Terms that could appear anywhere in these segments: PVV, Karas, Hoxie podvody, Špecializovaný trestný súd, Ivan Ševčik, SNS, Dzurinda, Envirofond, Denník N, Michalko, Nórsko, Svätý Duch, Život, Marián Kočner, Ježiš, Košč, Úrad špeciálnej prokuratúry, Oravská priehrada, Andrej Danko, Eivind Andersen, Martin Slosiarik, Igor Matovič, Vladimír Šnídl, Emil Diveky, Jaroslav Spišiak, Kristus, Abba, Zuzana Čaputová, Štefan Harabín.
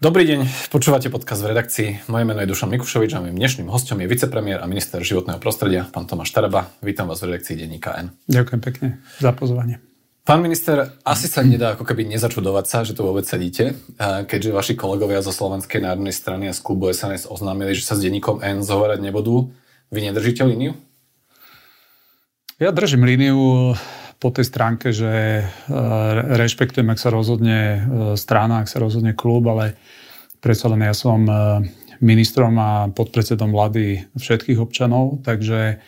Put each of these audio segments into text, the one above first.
Dobrý deň, počúvate podcast v redakcii. Moje meno je Dušan Mikušovič a mojím dnešným hosťom je vicepremiér a minister životného prostredia, pán Tomáš Taraba. Vítam vás v redakcii denníka N. Ďakujem pekne za pozvanie. Pán minister, asi sa nedá ako keby nezačudovať sa, že tu vôbec sedíte, keďže vaši kolegovia zo Slovenskej národnej strany a z klubu SNS oznámili, že sa s denníkom N zhovárať nebudú. Vy nedržíte líniu? Ja držím líniu po tej stránke, že rešpektujem, ak sa rozhodne strana, ak sa rozhodne klub, ale predsa len ja som ministrom a podpredsedom vlády všetkých občanov, takže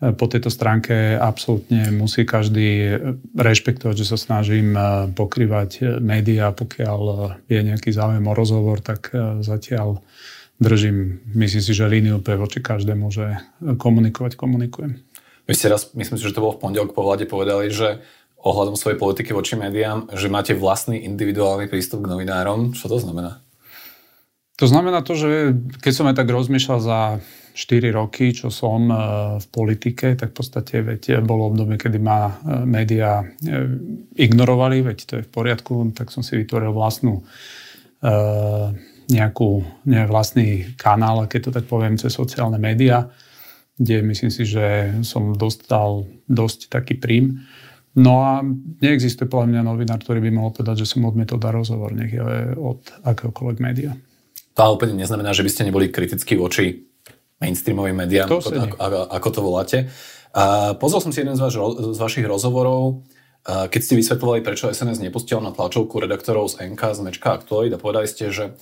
po tejto stránke absolútne musí každý rešpektovať, že sa snažím pokrývať médiá, pokiaľ je nejaký záujem o rozhovor, tak zatiaľ držím, myslím si, že líniu voči každému, že komunikujem. Vy ste raz, myslím si, že to bolo v pondelok po vláde, povedali, že ohľadom svojej politiky voči médiám, že máte vlastný individuálny prístup k novinárom. Čo to znamená? To znamená to, že keď som aj tak rozmýšľal za 4 roky, čo som v politike, tak v podstate veď, bolo obdobie, kedy ma médiá ignorovali, veď to je v poriadku, tak som si vytvoril vlastnú vlastný kanál, keď to tak poviem, cez sociálne médiá, kde myslím si, že som dostal dosť taký príjm. No a neexistuje podľa mňa novinár, ktorý by mohol povedať, že som odmietol dať rozhovor, nech je od akéhokoľvek média. To ale úplne neznamená, že by ste neboli kritickí voči mainstreamovým médiám, ako to voláte. Pozrel som si jeden z vašich rozhovorov, keď ste vysvetľovali, prečo SNS nepustila na tlačovku redaktorov z NK, z Mečka Aktualit a povedali ste, že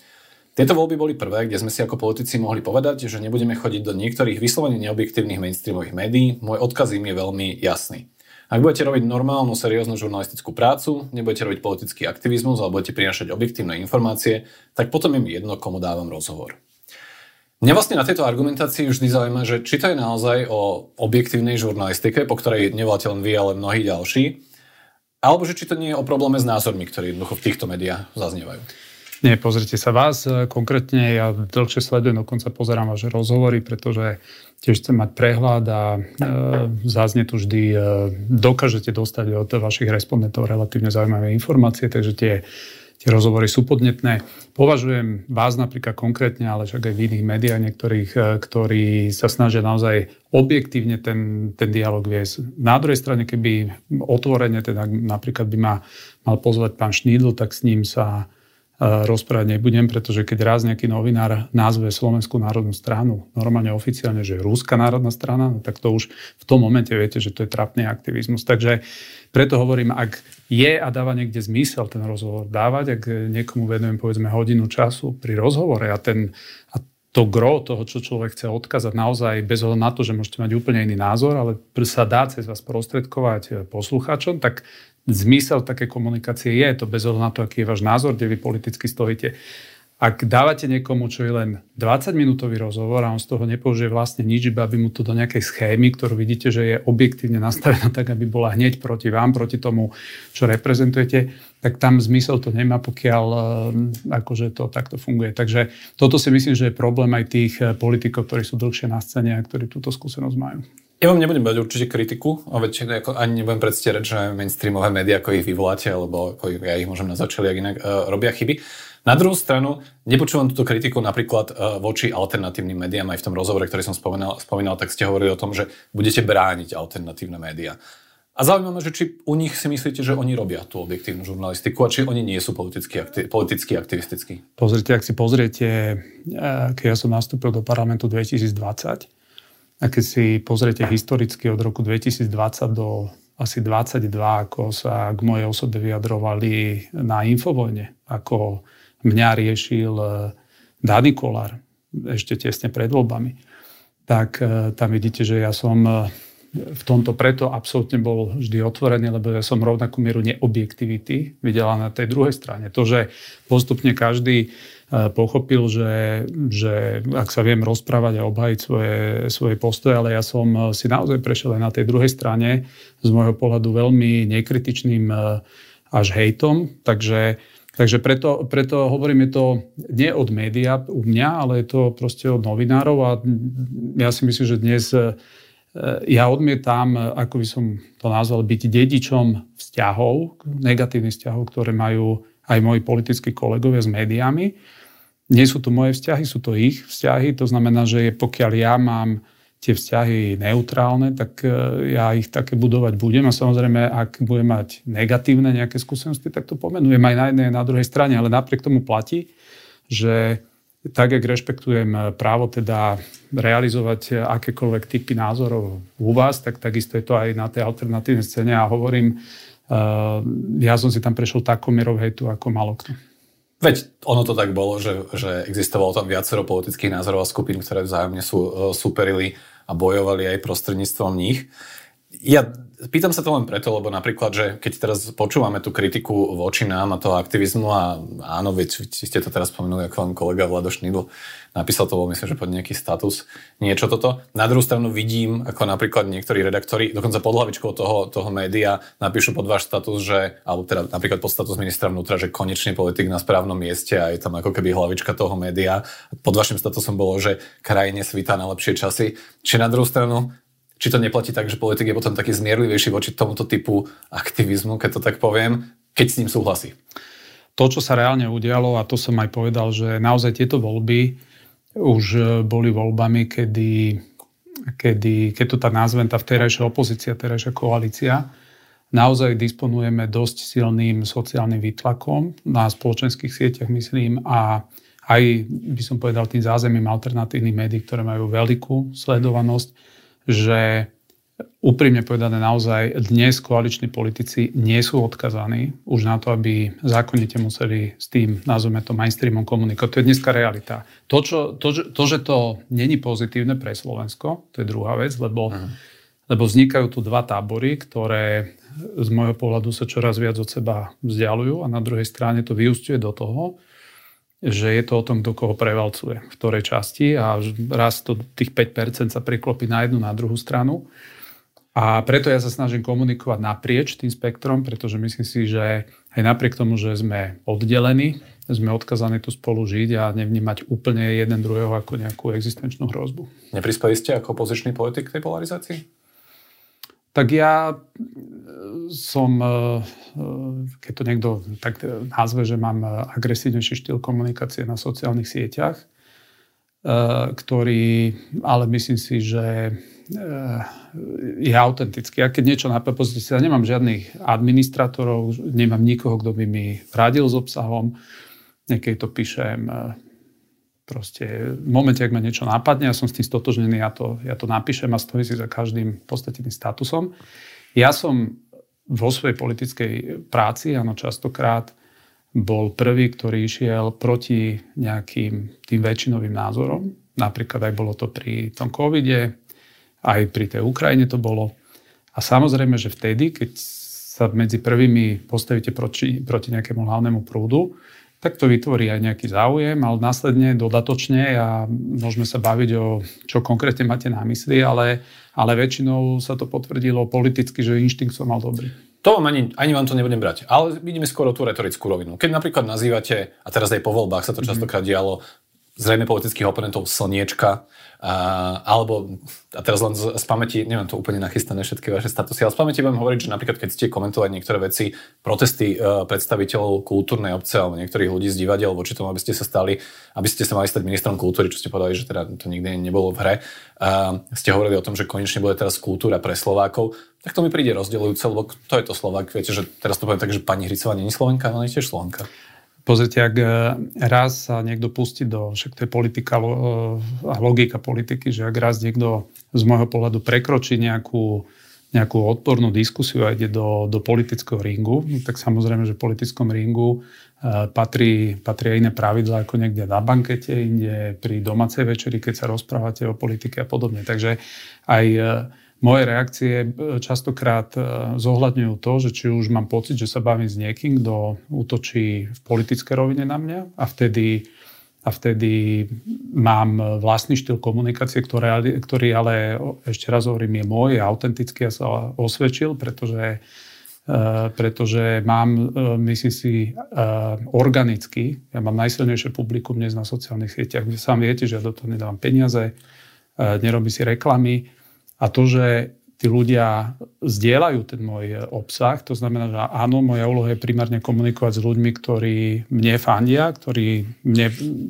tieto voľby boli prvé, kde sme si ako politici mohli povedať, že nebudeme chodiť do niektorých vyslovene neobjektívnych mainstreamových médií. Môj odkaz im je veľmi jasný. Ak budete robiť normálnu, serióznu žurnalistickú prácu, nebudete robiť politický aktivizmus alebo budete prinášať objektívne informácie, tak potom im jedno, komu dávam rozhovor. Mňa vlastne na tejto argumentácii vždy zaujíma, že či to je naozaj o objektívnej žurnalistike, po ktorej nevoláte len vy, ale mnohí ďalší, alebo že či to nie je o probléme s názormi, ktoré jednoducho v týchto médiách zaznievajú. Nie, pozrite sa vás. Konkrétne ja dlhšie sledujem, dokonca pozerám vaše rozhovory, pretože tiež chcem mať prehľad a zázne tu vždy dokážete dostať od vašich respondentov relatívne zaujímavé informácie, takže tie rozhovory sú podnetné. Považujem vás napríklad konkrétne, ale však aj v iných médiách niektorých, ktorí sa snažia naozaj objektívne ten dialog viesť. Na druhej strane, keby otvorene, teda napríklad by ma mal pozvať pán Šnídl, tak s ním sa rozprávať nebudem, pretože keď raz nejaký novinár názve Slovenskú národnú stranu normálne oficiálne, že Ruská národná strana, no tak to už v tom momente viete, že to je trápny aktivizmus. Takže preto hovorím, ak je a dáva niekde zmysel ten rozhovor dávať, ak niekomu venujem povedzme hodinu času pri rozhovore a to gro toho, čo človek chce odkazať naozaj bez ohľadu na to, že môžete mať úplne iný názor, ale sa dá cez vás prostredkovať poslucháčom, tak zmysel také komunikácie je to bez ohľadu na to, aký je váš názor, kde vy politicky stojíte. Ak dávate niekomu, čo je len 20-minútový rozhovor a on z toho nepoužije vlastne nič, iba aby mu to do nejakej schémy, ktorú vidíte, že je objektívne nastavená tak, aby bola hneď proti vám, proti tomu, čo reprezentujete, tak tam zmysel to nemá, pokiaľ akože to takto funguje. Takže toto si myslím, že je problém aj tých politikov, ktorí sú dlhšie na scéne a ktorí túto skúsenosť majú. Ja vám nebudem bať určite kritiku, ani nebudem predstierať, že mainstreamové médiá, ako ich vyvoláte, alebo ako ja ich môžem nazvať, ak inak robia chyby. Na druhú stranu, nepočúvam túto kritiku napríklad voči alternatívnym médiám, aj v tom rozhovore, ktorý som spomínal, tak ste hovorili o tom, že budete brániť alternatívne médiá. A zaujímavé, že či u nich si myslíte, že oni robia tú objektívnu žurnalistiku a či oni nie sú politicky aktivistickí. Pozrite, ak si pozriete, keď ja som nastúpil do parlamentu 2020, a keď si pozriete historicky od roku 2020 do asi 22, ako sa k mojej osobe vyjadrovali na Infovojne, ako mňa riešil Dani Kolár ešte tesne pred voľbami, tak tam vidíte, že ja som v tomto preto absolútne bol vždy otvorený, lebo ja som rovnakú mieru neobjektivity videla na tej druhej strane. To, že postupne každý pochopil, že ak sa viem rozprávať a obhájiť svoje postoje, ale ja som si naozaj prešiel aj na tej druhej strane z môjho pohľadu veľmi nekritičným až hejtom, takže preto hovorím, je to nie od média u mňa, ale je to proste od novinárov a ja si myslím, že dnes ja odmietam, ako by som to nazval, byť dedičom vzťahov, negatívnych vzťahov, ktoré majú aj moji politickí kolegovia s médiami. Nie sú to moje vzťahy, sú to ich vzťahy, to znamená, že pokiaľ ja mám tie vzťahy neutrálne, tak ja ich také budovať budem a samozrejme, ak budem mať negatívne nejaké skúsenosti, tak to pomenujem aj na jednej, na druhej strane, ale napriek tomu platí, že tak, ak rešpektujem právo teda realizovať akékoľvek typy názorov u vás, tak takisto je to aj na tej alternatívnej scéne a hovorím, ja som si tam prešiel takou mierou hejtu ako malokto. Veď ono to tak bolo, že existovalo tam viacero politických názorov a skupín, ktoré vzájomne súperili a bojovali aj prostredníctvom nich. Ja pýtam sa to len preto, lebo napríklad, že keď teraz počúvame tú kritiku voči nám a toho aktivizmu a áno, vy ste to teraz spomenuli, ako vám kolega Vlado Šnídl napísal to, myslím, že pod nejaký status, niečo toto. Na druhú stranu vidím, ako napríklad niektorí redaktori, dokonca pod hlavičkou toho média, napíšu pod váš status, že, alebo teda napríklad pod status ministra vnútra, že konečný politik na správnom mieste a je tam ako keby hlavička toho média. Pod vašim statusom bolo, že krajine svitá na lepšie časy. Či na druhú stranu, či to neplatí tak, že politik je potom taký zmierlivejší voči tomuto typu aktivizmu, keď to tak poviem, keď s ním súhlasí? To, čo sa reálne udialo, a to som aj povedal, že naozaj tieto voľby už boli voľbami, keď to tak nazvem, tá vtedajšia opozícia, vtedajšia koalícia, naozaj disponujeme dosť silným sociálnym výtlakom na spoločenských sieťach, myslím, a aj, by som povedal, tým zázemím alternatívnych médií, ktoré majú veľkú sledovanosť, že úprimne povedané naozaj dnes koaliční politici nie sú odkazaní už na to, aby zákonite museli s tým, nazveme to, mainstreamom komunikovať. To je dneska realita. Že to není pozitívne pre Slovensko, to je druhá vec, lebo vznikajú tu dva tábory, ktoré z môjho pohľadu sa čoraz viac od seba vzdialujú a na druhej strane to vyúsťuje do toho, že je to o tom, kto koho prevalcuje, v ktorej časti a raz to tých 5% sa priklopí na jednu, na druhú stranu. A preto ja sa snažím komunikovať naprieč tým spektrom, pretože myslím si, že aj napriek tomu, že sme oddelení, sme odkazaní tu spolu žiť a nevnímať úplne jeden druhého ako nejakú existenčnú hrozbu. Neprispeli ste ako opozičný politik k tej polarizácii? Tak ja som, keď to niekto tak nazve, že mám agresívnejší štýl komunikácie na sociálnych sieťach, ktorý, ale myslím si, že je autentický. Ja keď niečo napríklad, ja nemám žiadnych administratorov, nemám nikoho, kto by mi radil s obsahom, niekedy to píšem proste v momente, ak ma niečo napadne, ja som s tým stotožnený, ja to napíšem a stojím si za každým podstatným statusom. Ja som vo svojej politickej práci, áno, častokrát bol prvý, ktorý išiel proti nejakým tým väčšinovým názorom. Napríklad aj bolo to pri tom covide, aj pri tej Ukrajine to bolo. A samozrejme, že vtedy, keď sa medzi prvými postavíte proti nejakému hlavnému prúdu, tak to vytvorí aj nejaký záujem, ale následne dodatočne a môžeme sa baviť o čo konkrétne máte na mysli, ale väčšinou sa to potvrdilo politicky, že inštinkt som mal dobrý. To ani vám to nebudem brať, ale vidíme skôr tú retorickú rovinu. Keď napríklad nazývate, a teraz aj po voľbách sa to častokrát dialo, zrejme politických oponentov slniečka, alebo, a teraz len z pamäti, nemám to úplne nachystané všetky vaše statusy, ale z pamäti budem hovoriť, že napríklad keď ste komentovali niektoré veci, protesty predstaviteľov kultúrnej obce alebo niektorých ľudí z divadiel voči tomu, aby ste sa mali stať ministrom kultúry, čo ste povedali, že teda to nikdy nebolo v hre, ste hovorili o tom, že konečne bude teraz kultúra pre Slovákov, tak to mi príde rozdeľujúce, lebo kto je to Slovák? Viete, že teraz to poviem tak, že pani Hricová nie je Slovenka, ale je tiež Slovenka. Pozrite, ak raz sa niekto pustí však to je politika a logika politiky, že ak raz niekto z môjho pohľadu prekročí nejakú odbornú diskusiu a ide do politického ringu, tak samozrejme, že v politickom ringu patrí iné pravidlá ako niekde na bankete, inde pri domácej večeri, keď sa rozprávate o politike a podobne. Takže aj Moje reakcie častokrát zohľadňujú to, že či už mám pocit, že sa bavím s niekým, kto útočí v politické rovine na mňa a vtedy mám vlastný štýl komunikácie, ktorý ale ešte raz hovorím je môj, je autentický a sa osvedčil, pretože mám, myslím si, organicky, ja mám najsilnejšie publikum dnes na sociálnych sieťach, kde sám viete, že ja do toho nedávam peniaze, nerobím si reklamy. A to, že tí ľudia zdieľajú ten môj obsah, to znamená, že áno, moja úloha je primárne komunikovať s ľuďmi, ktorí mne fandia,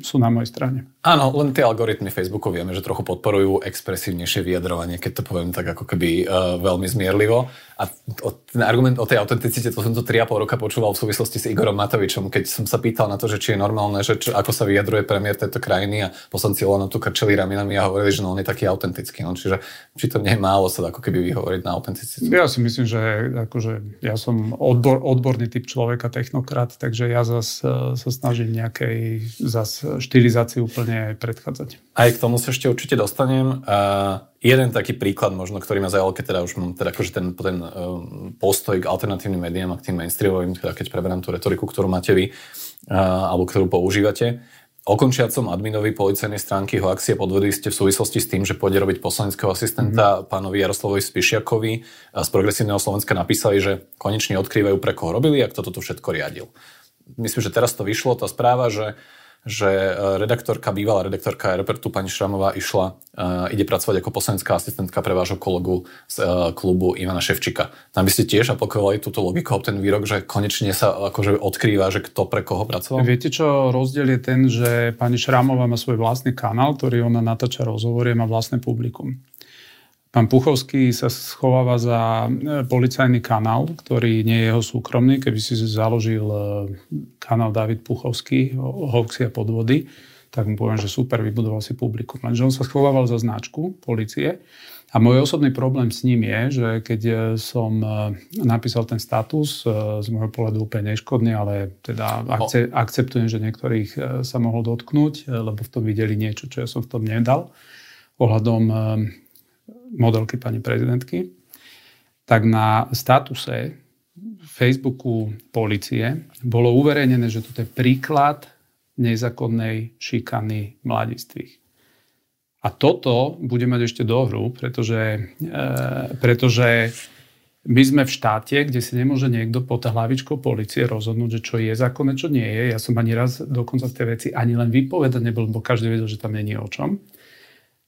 sú na mojej strane. Áno, len tie algoritmy Facebooku vieme, že trochu podporujú expresívnejšie vyjadrovanie, keď to poviem tak ako keby veľmi zmierlivo. A ten argument o tej autenticite, to som to 3,5 roka počúval v súvislosti s Igorom Matovičom, keď som sa pýtal na to, že či je normálne, že ako sa vyjadruje premiér tejto krajiny a poslanci len tu krčeli raminami a hovorili, že on je taký autentický. No, čiže či to nie je málo sa ako keby vyhovoriť na autenticitu. Ja si myslím, že akože, ja som odborný typ človeka, technokrat, takže ja sa snažím nejakej štilizácii úplne predchádzať. Aj k tomu sa ešte určite dostanem. Jeden taký príklad možno, ktorý ma zaujal, keď teda už mám teda akože ten postoj k alternatívnym médiám a k tým mainstreamovým, teda keď preberám tú retoriku, ktorú máte vy, alebo ktorú používate. O končiacom adminovi policajnej stránky Hoxie podvody ste v súvislosti s tým, že pôjde robiť poslaneckého asistenta pánovi Jaroslavovi Spišiakovi z Progresívneho Slovenska napísali, že konečne odkrývajú, pre koho robili a kto toto všetko riadil. Myslím, že teraz to vyšlo, tá správa, že bývalá redaktorka Aeroportu pani Šramová ide pracovať ako poslanecká asistentka pre vášho kolegu z klubu Ivana Ševčika. Tam by ste tiež aplikovali túto logiku, ten výrok, že konečne sa akože odkrýva, že kto pre koho pracoval? Viete čo, rozdiel je ten, že pani Šramová má svoj vlastný kanál, ktorý ona natáča rozhovory, má vlastné publikum. Pán Puchovský sa schováva za policajný kanál, ktorý nie je jeho súkromný. Keby si založil kanál David Puchovský, Hoxie podvody, tak mu poviem, že super, vybudoval si publikum. Lenže on sa schovával za značku polície. A môj osobný problém s ním je, že keď som napísal ten status, z môjho pohľadu úplne neškodný, ale teda akceptujem, že niektorých sa mohol dotknúť, lebo v tom videli niečo, čo ja som v tom nedal. Ohľadom modelky pani prezidentky, tak na statuse Facebooku polície bolo uverejnené, že toto je príklad nezákonnej šikany mladistvých. A toto bude mať ešte dohru, pretože my sme v štáte, kde si nemôže niekto pod hlavičkou polície rozhodnúť, že čo je zákonné, čo nie je. Ja som ani raz dokonca v tej veci ani len vypovedať nebol, bo každý vedel, že tam nie je o čom.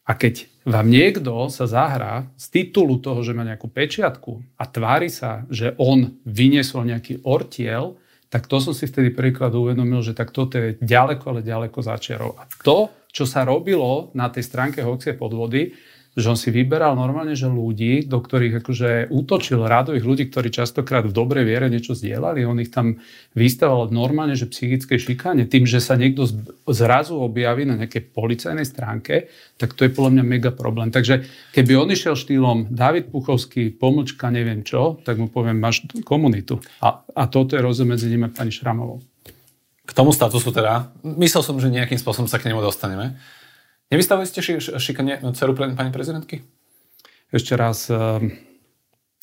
A keď vám niekto sa zahrá z titulu toho, že má nejakú pečiatku a tvári sa, že on vyniesol nejaký ortiel, tak to som si vtedy príklad uvedomil, že tak toto je ďaleko, ale ďaleko za čiarou. A to, čo sa robilo na tej stránke Hoxie podvody, že on si vyberal normálne, že ľudí, do ktorých akože útočil radových ľudí, ktorí častokrát v dobrej viere niečo zdieľali, on ich tam vystaval normálne, že psychické šikanie. Tým, že sa niekto zrazu objaví na nejakej policajnej stránke, tak to je podľa mňa mega problém. Takže keby on išiel štýlom David Puchovský, pomlčka, neviem čo, tak mu poviem, máš komunitu. A toto je rozdiel medzi nimi a pani Šramovou. K tomu statusu teda, myslel som, že nejakým spôsobom sa k nemu dostaneme. Nevystavili ste šikane dceru pani prezidentky? Ešte raz,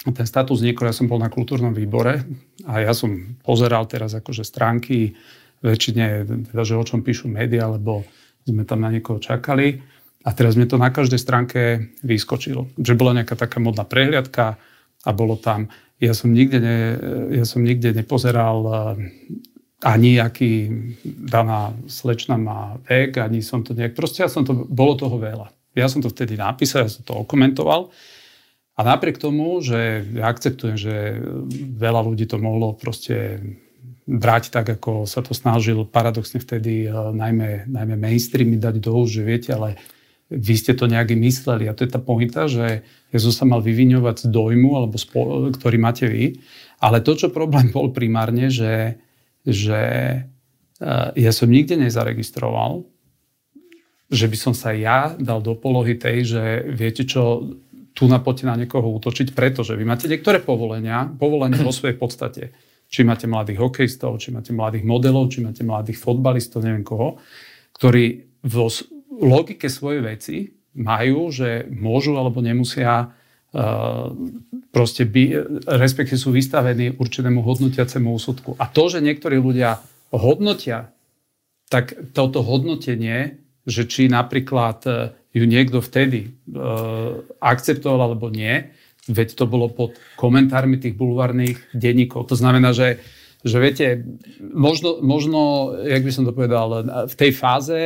ten status niektorý, ja som bol na kultúrnom výbore a ja som pozeral teraz akože stránky, väčšine, teda, že o čom píšu médiá, lebo sme tam na niekoho čakali. A teraz mi to na každej stránke vyskočilo. Že bola nejaká taká modná prehliadka a bolo tam. Ja som nikde nepozeral ani aký daná slečna má vek, ani som to nejak... Proste bolo toho veľa. Ja som to vtedy napísal, ja som to okomentoval. A napriek tomu, že ja akceptujem, že veľa ľudí to mohlo proste brať tak, ako sa to snažil paradoxne vtedy najmä mainstreamy dať do už, že viete, ale vy ste to nejaký mysleli. A to je tá pointa, že Jesus sa mal vyviňovať z dojmu, alebo ktorý máte vy. Ale to, čo problém bol primárne, že ja som nikde nezaregistroval, že by som sa ja dal do polohy tej, že viete čo, tu napoďte na niekoho útočiť, pretože vy máte niektoré povolenia vo svojej podstate. Či máte mladých hokejistov, či máte mladých modelov, či máte mladých fotbalistov, neviem koho, ktorí v logike svojej veci majú, že môžu alebo nemusia proste respektive sú vystavení určenému hodnotiacemu úsudku. A to, že niektorí ľudia hodnotia, tak toto hodnotenie, že či napríklad ju niekto vtedy akceptoval alebo nie, veď to bolo pod komentármi tých bulvárnych denníkov. To znamená, že viete, možno, jak by som to povedal, v tej fáze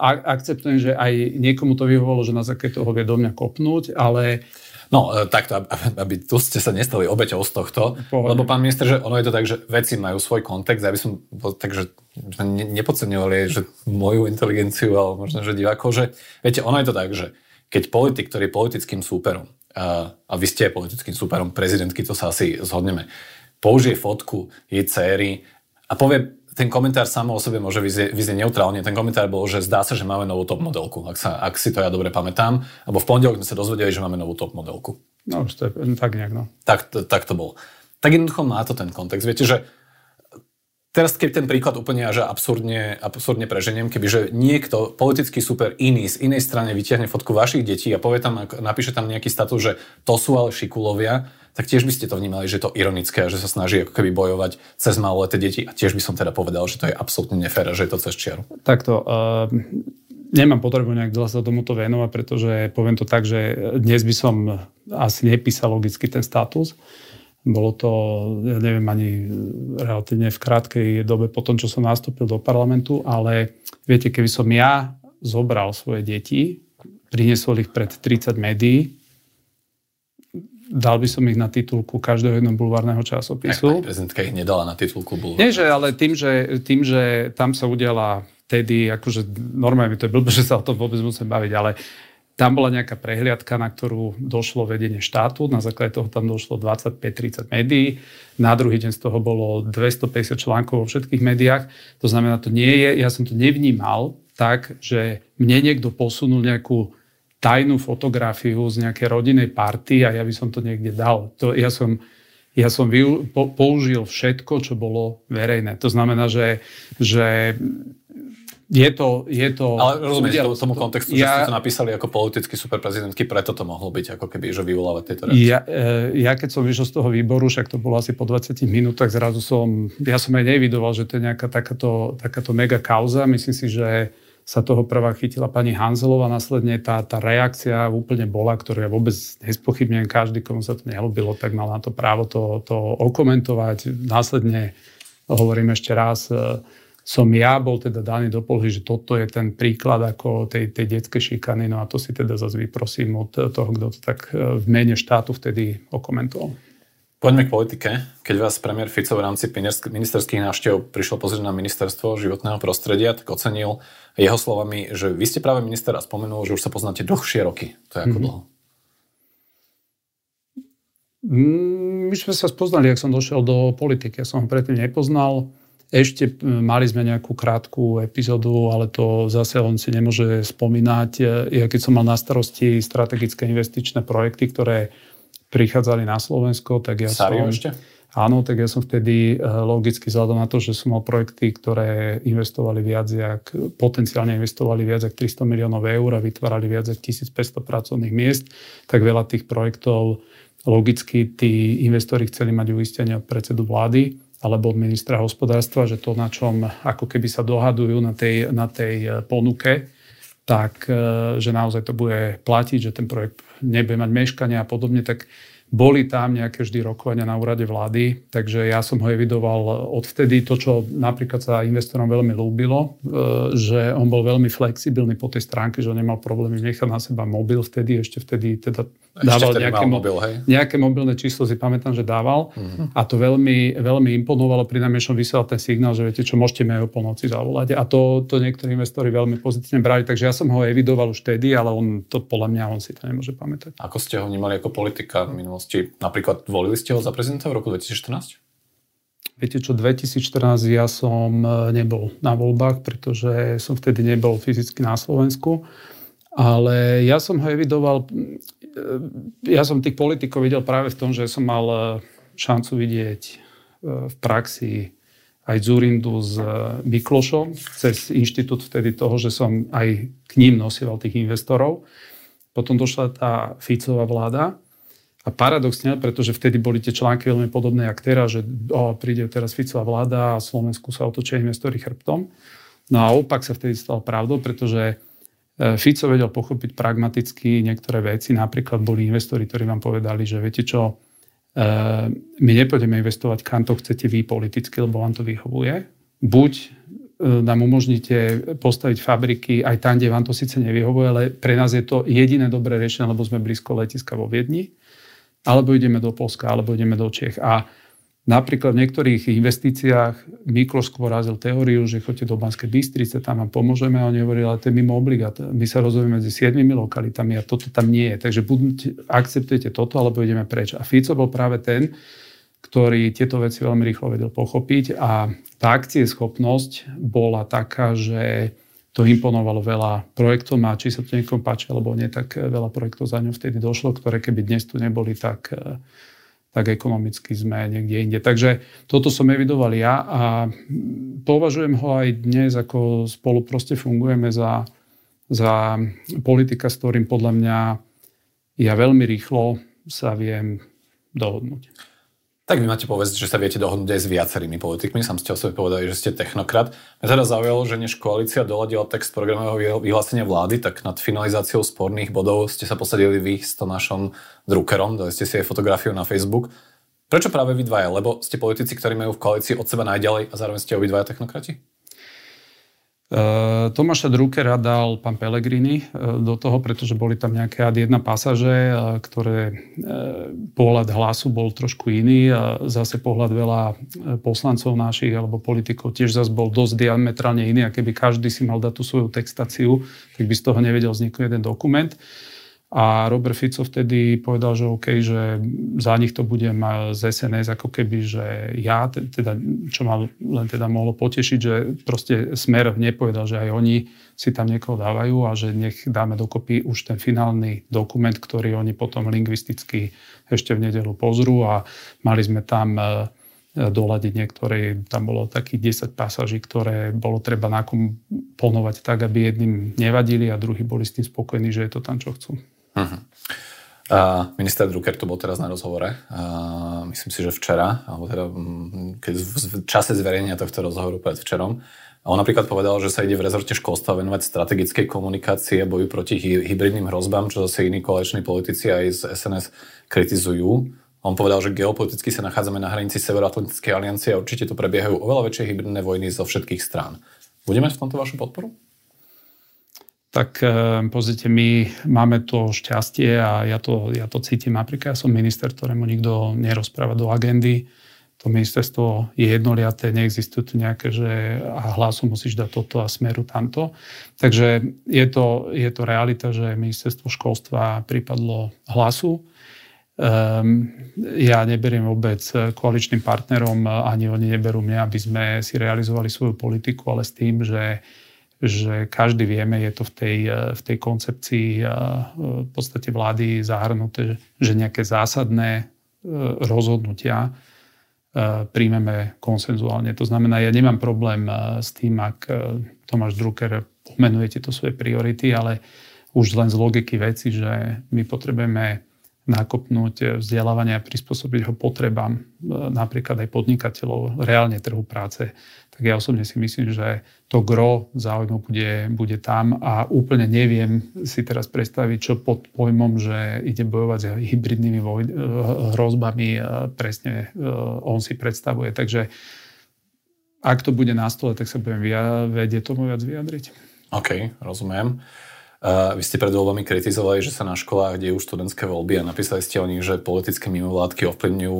akceptujem, že aj niekomu to vyhovalo, že na základe toho vie do mňa kopnúť, ale... No, takto, aby tu ste sa nestali obeťou z tohto, lebo pán minister, že ono je to tak, že veci majú svoj kontext, aby som takže nepodceňovali, že moju inteligenciu, ale možno, že divákov, že viete, ono je to tak, že keď politik, ktorý je politickým súperom, a vy ste politickým súperom prezidentky, to sa asi zhodneme, použije fotku jej dcery a povie, ten komentár sám o sebe môže vyznieť neutrálne. Ten komentár bol, že zdá sa, že máme novú top modelku, ak si to ja dobre pamätám. Alebo v pondelok sme sa dozvedeli, že máme novú top modelku. No, už to je tak nejak, no. Tak to bolo. Tak jednoducho má to ten kontext. Viete, že teraz, keď ten príklad úplne až absurdne preženiem, kebyže niekto, politický super iný, z inej strany vytiahne fotku vašich detí a povie tam, napíše tam nejaký status, že to sú ale šikulovia, tak tiež by ste to vnímali, že je to ironické, že sa snaží ako keby bojovať cez maloleté deti a tiež by som teda povedal, že to je absolútne nefér, že je to cez čiaru. Takto, nemám potrebu nejak dlho sa tomuto venovať, pretože poviem to tak, že dnes by som asi nepísal logicky ten status. Bolo to, ja neviem, ani relatívne v krátkej dobe po tom, čo som nastúpil do parlamentu, ale viete, keby som ja zobral svoje deti, priniesol ich pred 30 médií, dal by som ich na titulku každého jedného bulvárneho časopisu. Aj prezidentka ich nedala na titulku bulvárneho. Nie, že, ale tým, že tam sa udiala vtedy, akože normálne mi to je blbé, že sa o tom vôbec musím baviť, ale tam bola nejaká prehliadka, na ktorú došlo vedenie štátu. Na základe toho tam došlo 25-30 médií. Na druhý deň z toho bolo 250 článkov vo všetkých médiách. To znamená, to nie je, ja som to nevnímal tak, že mne niekto posunul nejakú tajnú fotografiu z nejakej rodinnej party a ja by som to niekde dal. Ja som použil všetko, čo bolo verejné. To znamená, že Je to... Ale rozumieš tomu kontextu, že ste to napísali ako politický superprezidentky, preto to mohlo byť ako keby, že vyvolávať tieto reakcie. Ja keď som vyšiel z toho výboru, však to bolo asi po 20 minútach, zrazu som aj nevidoval, že to je nejaká takáto mega kauza. Myslím si, že sa toho prvá chytila pani Hanzelová, následne tá reakcia úplne bola, ktorú ja vôbec nespochybňujem, každý, komu sa to neľúbilo, tak mal na to právo to okomentovať. Následne, hovorím ešte raz, som ja bol teda daný do polohy, že toto je ten príklad ako tej detskej šikany, no a to si teda zase vyprosím od toho, kto to tak v mene štátu vtedy okomentoval. Poďme k politike. Keď vás premiér Fico v rámci ministerských návštev prišiel pozrieť na ministerstvo životného prostredia, tak ocenil jeho slovami, že vy ste práve minister a spomenul, že už sa poznáte dlhšie roky. To je ako dlho? My sme sa spoznali, ak som došiel do politiky. Ja som ho predtým nepoznal. Ešte mali sme nejakú krátku epizódu, ale to zase on si nemôže spomínať. Ja keď som mal na starosti strategické investičné projekty, ktoré prichádzali na Slovensko, tak ja som... ešte? Áno, tak ja som vtedy logicky vzhľadom na to, že som mal projekty, ktoré potenciálne investovali viac jak 300 miliónov eur a vytvárali viac jak 1500 pracovných miest, tak veľa tých projektov logicky tí investori chceli mať uistenie od predsedu vlády alebo od ministra hospodárstva, že to, na čom ako keby sa dohadujú na tej ponuke, tak že naozaj to bude platiť, že ten projekt nebude mať meškanie a podobne, tak boli tam nejaké vždy rokovania na úrade vlády, takže ja som ho evidoval odvtedy. To, čo napríklad sa investorom veľmi ľúbilo, že on bol veľmi flexibilný po tej stránke, že on nemal problémy nechať na seba mobil vtedy dával nejaké mobil, hej? Nejaké mobilné číslo, si pamätám, že dával a to veľmi, veľmi imponovalo, pri najmenšom vysielal ten signál, že viete čo, môžete mi aj o polnoci zavolať a to niektorí investori veľmi pozitívne brali, takže ja som ho evidoval už vtedy, ale on to podľa mňa on si to nemôže pamätať. Ako ste ho vnímali ako politika minulý? Či napríklad volili ste ho za prezidenta v roku 2014? Viete čo, 2014 ja som nebol na voľbách, pretože som vtedy nebol fyzicky na Slovensku, ale ja som ho evidoval, ja som tých politikov videl práve v tom, že som mal šancu vidieť v praxi aj Dzurindu s Miklošom, cez inštitút vtedy toho, že som aj k ním nosieval tých investorov. Potom došla tá Ficová vláda A paradoxne, pretože vtedy boli tie články veľmi podobné jak teraz, že príde teraz Ficová vláda a Slovensku sa otočia investori chrbtom. No a opak sa vtedy stal pravdou, pretože Fico vedel pochopiť pragmaticky niektoré veci. Napríklad boli investori, ktorí vám povedali, že viete čo, my nepôjdeme investovať, kam to chcete vy politicky, lebo vám to vyhovuje. Buď nám umožníte postaviť fabriky aj tam, kde vám to síce nevyhovuje, ale pre nás je to jediné dobré riešenie, lebo sme blízko letiska vo Viedni. Alebo ideme do Poľska, alebo ideme do Čech. A napríklad v niektorých investíciách Mikloš skôr razil teóriu, že choďte do Banskej Bystrice, tam vám pomôžeme. A oni hovorili, ale to je mimo obligát. My sa rozumieme medzi 7 lokalitami a toto tam nie je. Takže buď akceptujete toto, alebo ideme preč. A Fico bol práve ten, ktorý tieto veci veľmi rýchlo vedel pochopiť. A tá akcieschopnosť bola taká, že to imponovalo veľa projektov, a či sa to niekomu páči, alebo nie, tak veľa projektov za ňou vtedy došlo, ktoré keby dnes tu neboli, tak ekonomicky sme niekde inde. Takže toto som evidoval ja a považujem ho aj dnes, ako spolu proste fungujeme za politika, s ktorým podľa mňa ja veľmi rýchlo sa viem dohodnúť. Tak vy máte povedať, že sa viete dohodnúť aj s viacerými politikmi. Sám ste o sebe povedali, že ste technokrat. Mňa teda zaujalo, že než koalícia doladila text programového vyhlásenia vlády, tak nad finalizáciou sporných bodov ste sa posadili vy s Tomášom Druckerom. Dali ste si aj fotografiu na Facebook. Prečo práve vy dvaja? Lebo ste politici, ktorí majú v koalícii od seba najďalej a zároveň ste obidvaja technokrati? Tomáša Druckera dal pán Pellegrini do toho, pretože boli tam nejaké ad jedna pasáže, ktoré pohľad Hlasu bol trošku iný a zase pohľad veľa poslancov našich alebo politikov tiež zase bol dosť diametrálne iný a keby každý si mal dať tú svoju textáciu, tak by z toho nevedel vzniknúť jeden dokument. A Robert Fico vtedy povedal, že OK, že za nich to budem z SNS, ako keby, že ja, teda, čo ma len teda mohlo potešiť, že proste Smer nepovedal, že aj oni si tam niekoho dávajú a že nech dáme dokopy už ten finálny dokument, ktorý oni potom lingvisticky ešte v nedeľu pozrú a mali sme tam doladiť niektoré, tam bolo takých 10 pasáží, ktoré bolo treba nakomponovať tak, aby jedným nevadili a druhí boli s tým spokojní, že je to tam, čo chcú. Uh-huh. Minister Drucker tu bol teraz na rozhovore, myslím si, že včera, alebo teda keď v čase zverejnenia tohto rozhovoru pred včerom. A on napríklad povedal, že sa ide v rezorte školstva venovať strategickej komunikácie, boju proti hybridným hrozbám, čo zase iní koaliční politici aj z SNS kritizujú. On povedal, že geopoliticky sa nachádzame na hranici Severoatlantickej aliancie a určite tu prebiehajú oveľa väčšie hybridné vojny zo všetkých strán. Bude mať v tomto vašu podporu? Tak pozrite, my máme to šťastie a ja to cítim. Napríklad ja som minister, ktorému nikto nerozpráva do agendy. To ministerstvo je jednoliaté, neexistujú tu nejaké, že a Hlasu musíš dať toto a Smeru tamto. Takže je to realita, že ministerstvo školstva pripadlo Hlasu. Ja neberiem vôbec koaličným partnerom, ani oni neberú mňa, aby sme si realizovali svoju politiku, ale s tým, že každý vieme, je to v tej koncepcii v podstate vlády zahrnuté, že nejaké zásadné rozhodnutia príjmeme konsenzuálne. To znamená, ja nemám problém s tým, ak Tomáš Drucker pomenuje tieto svoje priority, ale už len z logiky veci, že my potrebujeme nakopnúť vzdelávania a prispôsobiť ho potrebám napríklad aj podnikateľov, reálne trhu práce. Tak ja osobne si myslím, že to gro záujmu bude tam a úplne neviem si teraz predstaviť, čo pod pojmom, že ide bojovať s hybridnými hrozbami, presne on si predstavuje. Takže ak to bude na stole, tak sa budem vedieť tomu viac vyjadriť. OK, rozumiem. Vy ste pred voľbami kritizovali, že sa na školách dejú študentské voľby a napísali ste o nich, že politické mimovládky ovplyvňujú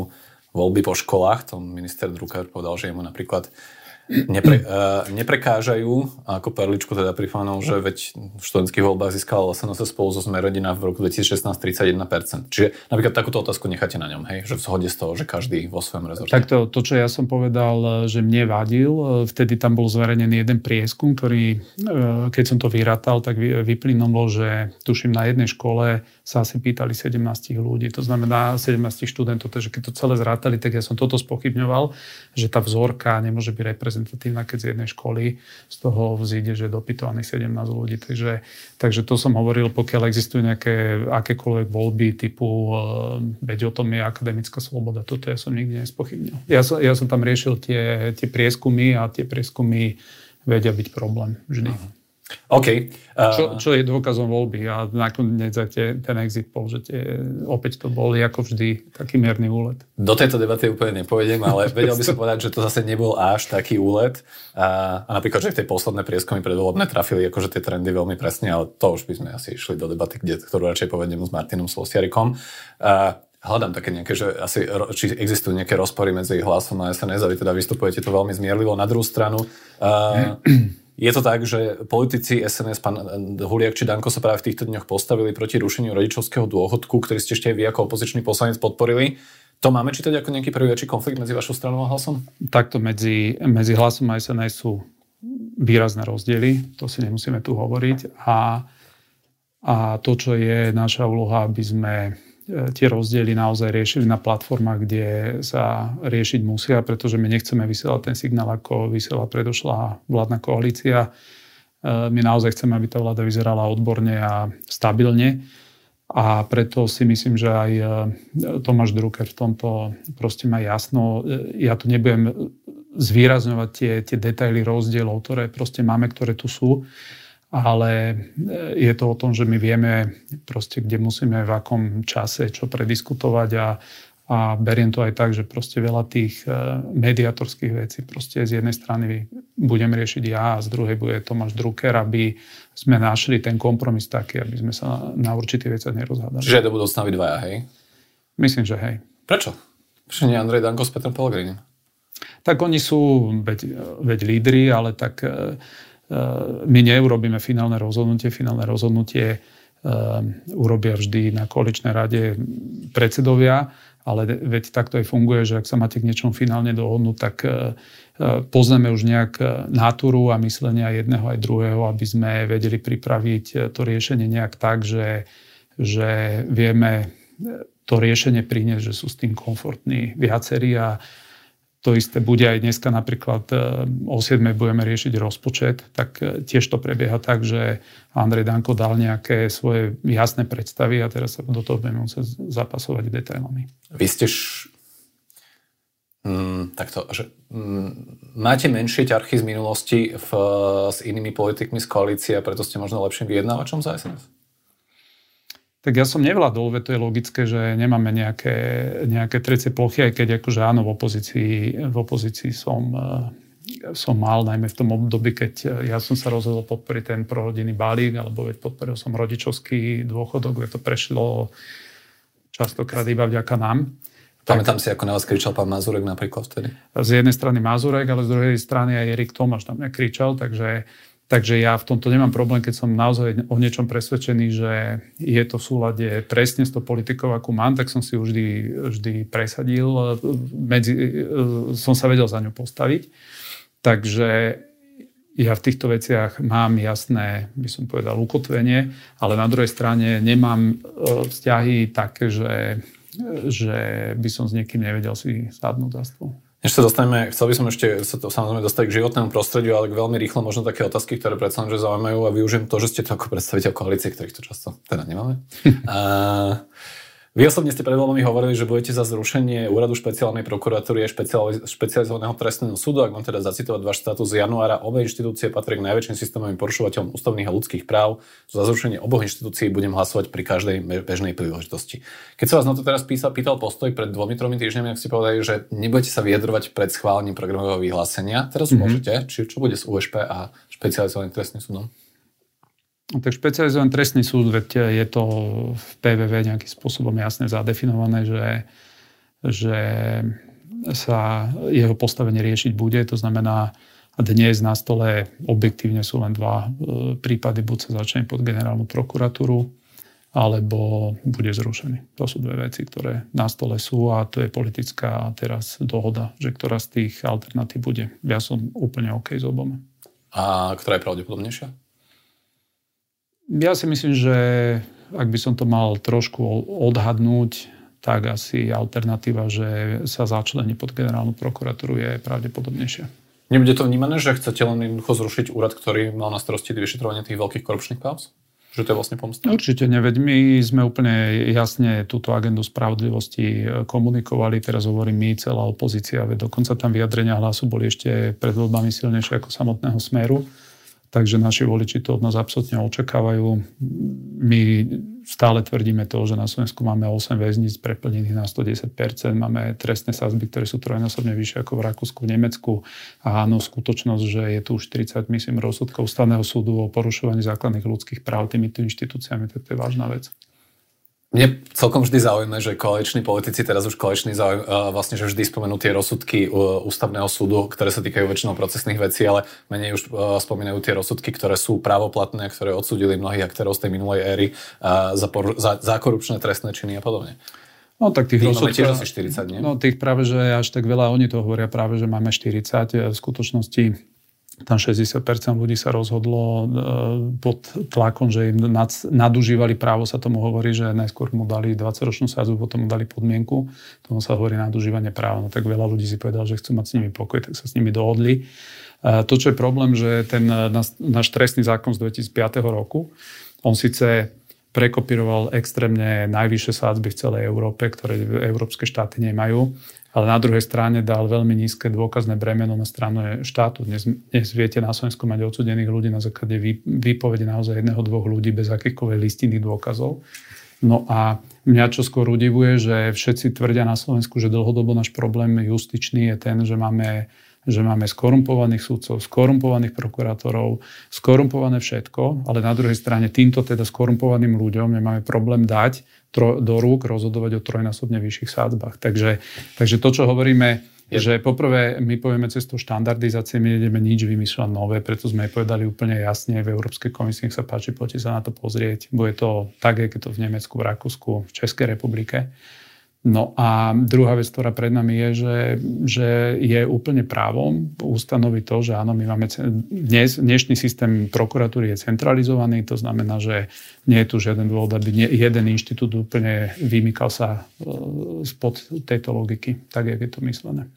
voľby po školách. To minister Drucker povedal, že jemu napríklad neprekážajú. A ako perličku teda pripomenul, že veď v študentských voľbách získala SNS spolu so Smer rodina v roku 2016 31%. Čiže napríklad takúto otázku necháte na ňom, hej? Že v zhode z toho, že každý vo svojom rezorte. Takto, to, čo ja som povedal, že mne vadil, vtedy tam bol zverejnený jeden prieskum, ktorý, keď som to vyratal, tak vyplynulo, že tuším na jednej škole sa asi pýtali 17 ľudí. To znamená 17 študentov, takže keď to celé zrátali, tak ja som toto spochybňoval, že tá vzorka nemôže byť reprezentovaná reprezentatívna, keď z jednej školy z toho vzíde, že dopytovaných 17 ľudí. Takže to som hovoril, pokiaľ existujú nejaké akékoľvek voľby typu veď o tom je akademická sloboda, toto ja som nikdy nespochybnil. Ja som tam riešil tie prieskumy a tie prieskumy vedia byť problém vždy. Aha. OK. Čo je dôkazom voľby a nakoniec ten exit poll, že opäť to bol ako vždy taký mierny úlet. Do tejto debaty úplne nepovedem, ale vedel by som povedať, že to zase nebol až taký úlet a napríklad, že v tej posledné prieskumy predvolebné trafili akože tie trendy veľmi presne, ale to už by sme asi išli do debaty, ktorú radšej povedem s Martinom Slosiarikom. Hľadám také nejaké, že asi, či existujú nejaké rozpory medzi Hlasom a SNS a vy teda vystupujete to veľmi zmierlivo. Na druhú stranu je to tak, že politici SNS, pán Huliak či Danko sa práve v týchto dňoch postavili proti rušeniu rodičovského dôchodku, ktorý ste ešte aj vy ako opozičný poslanec podporili. To máme čítať ako nejaký prvý väčší konflikt medzi vašou stranou a Hlasom? Takto medzi Hlasom a SNS sú výrazné rozdiely, to si nemusíme tu hovoriť. A to, čo je naša úloha, aby sme tie rozdiely naozaj riešili na platformách, kde sa riešiť musia, pretože my nechceme vysielať ten signál, ako vysiela predošlá vládna koalícia. My naozaj chceme, aby tá vláda vyzerala odborne a stabilne. A preto si myslím, že aj Tomáš Drucker v tomto proste má jasno. Ja tu nebudem zvýrazňovať tie detaily rozdielov, ktoré proste máme, ktoré tu sú. Ale je to o tom, že my vieme proste, kde musíme v akom čase čo prediskutovať a beriem to aj tak, že proste veľa tých mediatorských vecí proste z jednej strany budem riešiť ja a z druhej bude Tomáš Drucker, aby sme našli ten kompromis taký, aby sme sa na určité veci nerozhádali. Čiže do budúcna vy dvaja, hej? Myslím, že hej. Prečo? Prečo nie Andrej Danko s Petrom Pellegrinim? Tak oni sú veď lídri, ale tak... My neurobíme finálne rozhodnutie urobia vždy na koaličnej rade predsedovia, ale veď takto aj funguje, že ak sa máte k niečomu finálne dohodnúť, tak poznáme už nejak natúru a myslenia jedného aj druhého, aby sme vedeli pripraviť to riešenie nejak tak, že vieme to riešenie priniesť, že sú s tým komfortní viacerí a to isté bude aj dneska, napríklad o 7:00 budeme riešiť rozpočet, tak tiež to prebieha tak, že Andrej Danko dal nejaké svoje jasné predstavy a teraz sa do toho budeme musieť zapasovať detailami. Vy ste máte menšie ťarchy z minulosti s inými politikmi z koalície a preto ste možno lepším vyjednávačom za SNS? Tak ja som nevládol, veď to je logické, že nemáme nejaké trecie plochy, aj keď akože áno, v opozícii som mal, najmä v tom období, keď ja som sa rozhodol podporiť ten prorodinný balík, alebo veď podporil som rodičovský dôchodok, veď to prešlo častokrát iba vďaka nám. Pamätám si, ako na vás kričal pán Mazúrek napríklad vtedy. Z jednej strany Mazúrek, ale z druhej strany aj Erik Tomáš tam nekričal, Takže ja v tomto nemám problém, keď som naozaj o niečom presvedčený, že je to v súlade presne s tou politikou, akú mám, tak som si ju vždy presadil. Som sa vedel za ňu postaviť. Takže ja v týchto veciach mám jasné, by som povedal, ukotvenie, ale na druhej strane nemám vzťahy také, že by som s niekým nevedel si sadnúť za stôl. Než sa dostaneme, chcel by som ešte sa to samozrejme dostať k životnému prostrediu, ale veľmi rýchlo možno také otázky, ktoré predsa že zaujímajú a využijem to, že ste to ako predstaviteľ koalície, ktorých to často teda nemáme. Vy osobne ste pred voľbami hovorili, že budete za zrušenie úradu špeciálnej prokuratúry a špecializovaného trestného súdu, ak mám teda zacitovať váš status z januára, obe inštitúcie patria k najväčším systémovým porušovateľom ústavných a ľudských práv. Za zrušenie oboch inštitúcií budem hlasovať pri každej bežnej príležitosti. Keď sa vás na to teraz pýtal Postoj pred 2-3 týždňami, ak ste povedali, že nebudete sa vyjadrovať pred schválením programového vyhlásenia, teraz môžete, či čo bude s USP a špecializovaným trestným súdom? Tak špecializovaný trestný súd, veď je to v PVV nejakým spôsobom jasne zadefinované, že sa jeho postavenie riešiť bude. To znamená, dnes na stole objektívne sú len dva prípady, buď sa začne pod generálnu prokuratúru, alebo bude zrušený. To sú dve veci, ktoré na stole sú a to je politická teraz dohoda, že ktorá z tých alternatív bude. Ja som úplne OK s oboma. A ktorá je pravdepodobnejšia? Ja si myslím, že ak by som to mal trošku odhadnúť, tak asi alternatíva, že sa začlení pod generálnu prokuratúru je pravdepodobnejšia. Nebude to vnímané, že chcete len jednoducho zrušiť úrad, ktorý mal na starosti vyšetrovanie tých veľkých korupčných prác? Že to je vlastne pomsta? Určite neveď. My sme úplne jasne túto agendu spravodlivosti komunikovali. Teraz hovorím my, celá opozícia. Dokonca tam vyjadrenia Hlasu boli ešte pred voľbami silnejšie ako samotného Smeru. Takže naši voliči to od nás absolútne očakávajú. My stále tvrdíme to, že na Slovensku máme 8 väzníc preplnených na 110%. Máme trestné sadzby, ktoré sú trojnásobne vyššie ako v Rakúsku, v Nemecku. A áno, skutočnosť, že je tu už 40, myslím, rozsudkov ústavného súdu o porušovaní základných ľudských práv týmito inštitúciami, tak to je vážna vec. Mne celkom vždy zaujíma, že koaliční politici, teraz už koaliční vlastne, že vždy spomenú tie rozsudky ústavného súdu, ktoré sa týkajú väčšinou procesných vecí, ale menej už spomínajú tie rozsudky, ktoré sú právoplatné, ktoré odsúdili mnohých aktérov z tej minulej éry za korupčné trestné činy a podobne. No tak tých rozsudkov máme tiež asi 40, nie? No tých práve, že až tak veľa, oni to hovoria práve, že máme 40, v skutočnosti tam 60% ľudí sa rozhodlo pod tlakom, že im nadužívali právo, sa tomu hovorí, že najskôr mu dali 20-ročnú sadzbu, potom mu dali podmienku, tomu sa hovorí nadužívanie práva. No tak veľa ľudí si povedal, že chcú mať s nimi pokoj, tak sa s nimi dohodli. To, čo je problém, že ten náš trestný zákon z 2005. roku, on síce prekopíroval extrémne najvyššie sádzby v celej Európe, ktoré európske štáty nemajú, ale na druhej strane dal veľmi nízke dôkazné bremeno na stranu štátu. Dnes viete na Slovensku mať odsudených ľudí na základe výpovede naozaj jedného, dvoch ľudí bez akýchkoľvek listinných dôkazov. No a mňa čo skôr udivuje, že všetci tvrdia na Slovensku, že dlhodobo náš problém justičný je ten, že máme skorumpovaných sudcov, skorumpovaných prokurátorov, skorumpované všetko, ale na druhej strane týmto teda skorumpovaným ľuďom nemáme problém dať do rúk rozhodovať o trojnásobne vyšších sádzbach. Takže to, čo hovoríme, že poprvé my povieme cestou štandardizácie, my nejdeme nič vymýšľať nové, preto sme povedali úplne jasne v Európskej komisii, nech sa páči, poďte sa na to pozrieť. Bude to tak, jak je to v Nemecku, v Rakúsku, v Českej republike. No a druhá vec, ktorá pred nami je, že je úplne právom ustanoviť to, že áno, my máme dnešný systém prokuratúry je centralizovaný, to znamená, že nie je tu žiaden dôvod, aby jeden inštitút úplne vymykal sa spod tejto logiky, tak jak je to myslené.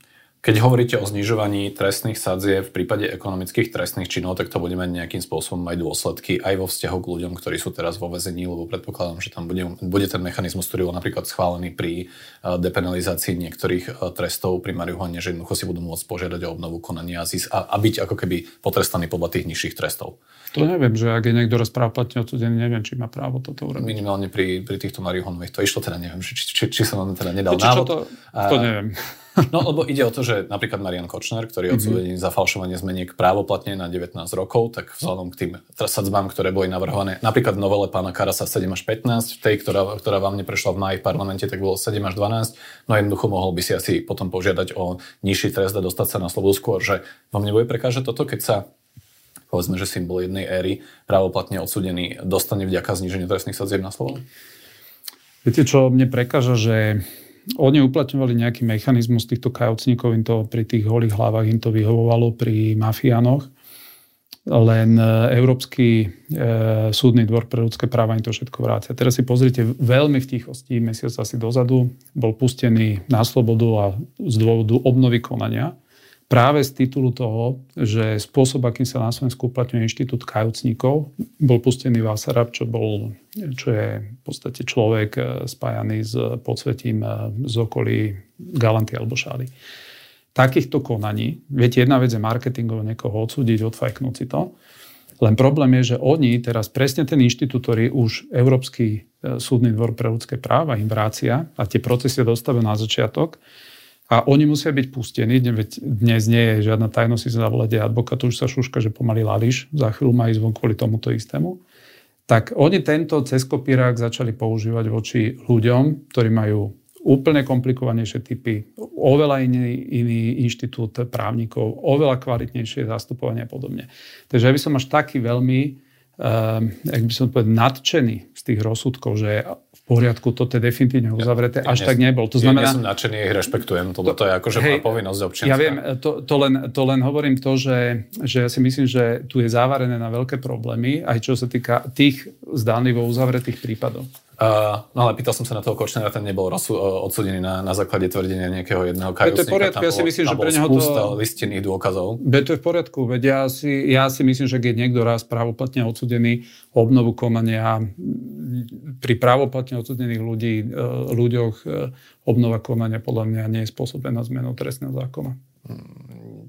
Keď hovoríte o znižovaní trestných sadzieb v prípade ekonomických trestných činov, tak to bude mať nejakým spôsobom aj dôsledky aj vo vzťahu k ľuďom, ktorí sú teraz vo väzení, lebo predpokladám, že tam bude ten mechanizmus, ktorý bol napríklad schválený pri depenalizácii niektorých trestov pri marihuane, že jednoducho si budú môcť požiadať o obnovu konania a byť ako keby potrestaný podľa tých nižších trestov. To neviem, že ak je niekto rozprávoplatne odsudený, neviem, či má právo toto urobiť. Minimálne pri týchto marihuanových to išlo, teda neviem, či sa nám teda nedal návod. To neviem. No, lebo ide o to, že napríklad Marián Kočner, ktorý je odsúdený za falšovanie zmeniek právoplatne na 19 rokov, tak vzhľadom k tým sadzbám, ktoré boli navrhované, napríklad v novele pána Karasa 7 až 15, tej, ktorá vám neprešla v máji v parlamente, tak bolo 7 až 12, no jednoducho mohol by si asi potom požiadať o nižší trest a dostať sa na slobodu skôr, že vám nebude prekážať toto, keď sa povedzme, že symbol jednej éry právoplatne odsúdený dostane vďaka zníženiu trestných sadzieb na slobodu? Viete, čo mne prekáža, že oni uplatňovali nejaký mechanizmus týchto kajúcnikov, im to pri tých holých hlavách im to vyhovovalo pri mafiánoch. Len Európsky súdny dvor pre ľudské práva im to všetko vrácia. Teraz si pozrite, veľmi v tichosti, mesiac asi dozadu, bol pustený na slobodu a z dôvodu obnovy konania. Práve z titulu toho, že spôsob, akým sa na Slovensku uplatňuje inštitút kajúcnikov, bol pustený Vásárab, čo je v podstate človek spájaný s podsvetím z okolí Galanty alebo Šály. Takýchto konaní, viete, jedna vec je marketingovo niekoho odsúdiť, odfajknúť si to, len problém je, že oni teraz presne ten inštitút, ktorý už Európsky súdny dvor pre ľudské práva im vrácia a tie procesy dostavujú na začiatok, a oni musia byť pustení, veď dnes nie je žiadna tajnosť, si zavolať advokátu, už sa šuška, že pomaly lališ, za chvíľu má ísť von kvôli tomuto istému. Tak oni tento cez kopírák začali používať voči ľuďom, ktorí majú úplne komplikovanejšie typy, oveľa iný inštitút právnikov, oveľa kvalitnejšie zastupovanie a podobne. Takže ja by som až taký veľmi, jak by som povedal, nadčený z tých rozsudkov, že v poriadku, toto je definitívne uzavreté, až tak nebol. To znamená, ja som nadšený, ich rešpektujem, to je akože povinnosť občianska. Ja viem, to len hovorím to, že ja si myslím, že tu je závarené na veľké problémy, aj čo sa týka tých zdánlivo uzavretých prípadov. No ale pýtal som sa na toho Kočnera, ten nebol odsudený na základe tvrdenia nejakého jedného kajúcnika. To je v poriadku, ja si myslím, že pre neho to... spústa listinných dôkazov. To je v poriadku, veď ja si myslím, že keď niekto raz právoplatne odsudený obnovu konania pri právoplatne odsudených ľuďoch obnova konania podľa mňa nie je spôsobená zmenou trestného zákona.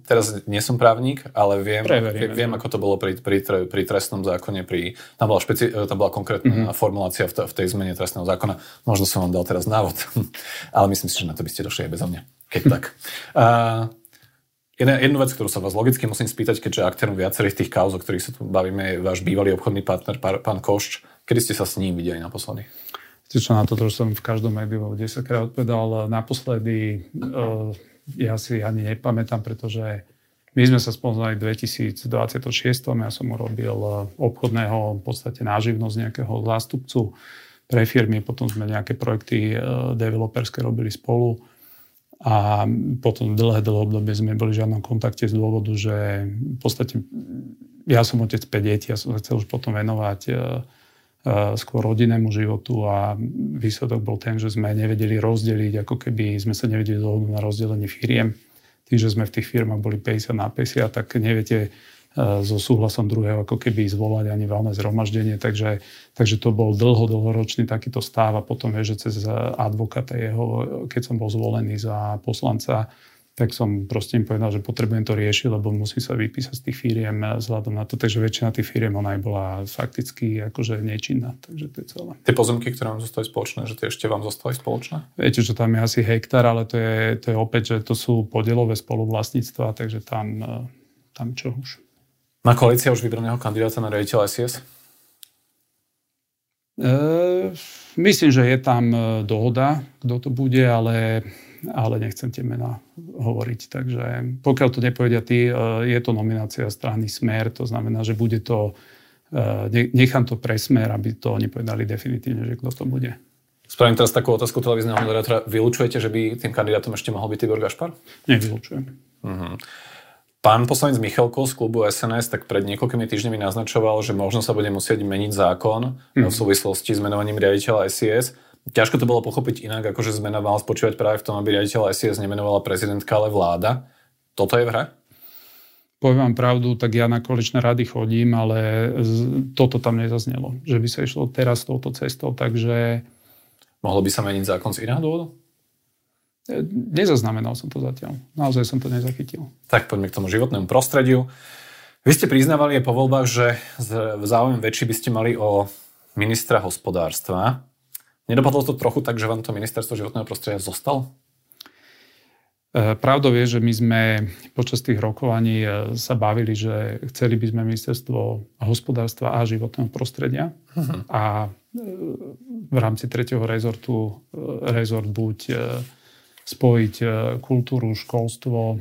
Teraz nie som právnik, ale viem ako to bolo pri trestnom zákone. Tam bola konkrétna formulácia v tej zmene trestného zákona. Možno som vám dal teraz návod, ale myslím si, že na to by ste došli aj bezo mňa. Keď tak. Jednu vec, ktorú sa vás logicky musím spýtať, keďže aktérom viacerých tých kauz, o ktorých sa tu bavíme, je váš bývalý obchodný partner, pán Košč. Kedy ste sa s ním videli naposledy? Čo na toto, že som v každom médiu 10-krát odpovedal. Naposledy... Ja si ani nepamätám, pretože my sme sa spoznali v 2026. Ja som urobil obchodného, v podstate náživnosť nejakého zástupcu pre firmy. Potom sme nejaké projekty developerské robili spolu. A potom dlhé obdobie sme boli v žiadnom kontakte z dôvodu, že v podstate ja som otec 5 detí, ja som sa chcel už potom venovať skôr rodinnému životu a výsledok bol ten, že sme nevedeli rozdeliť, ako keby sme sa nevedeli dohodnúť na rozdelenie firiem. Tým, že sme v tých firmách boli 50-50, tak neviete so súhlasom druhého ako keby zvolať ani valné zhromaždenie, takže to bol dlhoročný takýto stav a potom je, že cez advokáta jeho, keď som bol zvolený za poslanca, tak som proste im povedal, že potrebujem to riešiť, lebo musím sa vypísať z tých firiem vzhľadom na to. Takže väčšina tých firiem ona aj bola fakticky akože nečinná. Takže to je celé. Tie pozemky, ktoré vám zostali spoločné, že tie ešte vám zostali spoločné? Viete, že tam je asi hektár, ale to je opäť, že to sú podielové spoluvlastníctva, takže tam čo už. Má koalícia už vybraného kandidáta na riaditeľa SIS? Myslím, že je tam dohoda, kto to bude, ale nechcem tie mená hovoriť. Takže pokiaľ to nepovedia tí, je to nominácia strany Smer, to znamená, že bude to, nechám to pre Smer, aby to nepovedali definitívne, že kto to bude. Spravím teraz takú otázku televízneho moderátora. Vylučujete, že by tým kandidátom ešte mohol byť Tibor Gašpar? Nevylučujem. Uh-huh. Pán poslanec Michalko z klubu SNS tak pred niekoľkými týždňami naznačoval, že možno sa bude musieť meniť zákon v súvislosti s menovaním riaditeľa SIS. Ťažko to bolo pochopiť inak, akože zmena mala spočívať práve v tom, aby riaditeľa SIS nemenovala prezidentka, ale vláda. Toto je v hre? Poviem vám pravdu, tak ja na koaličné rady chodím, ale toto tam nezaznelo. Že by sa išlo teraz touto cestou, takže... Mohlo by sa meniť zákon z iného dôvodu? Nezaznamenal som to zatiaľ. Naozaj som to nezachytil. Tak poďme k tomu životnému prostrediu. Vy ste priznávali aj po voľbách, že v záujme väčší by ste mali o ministra hospodárstva. Nedopadlo to trochu tak, že vám to ministerstvo životného prostredia zostalo? Pravdou je, že my sme počas tých rokovaní sa bavili, že chceli by sme ministerstvo hospodárstva a životného prostredia. Uh-huh. A v rámci tretieho rezortu rezort buď spojiť kultúru, školstvo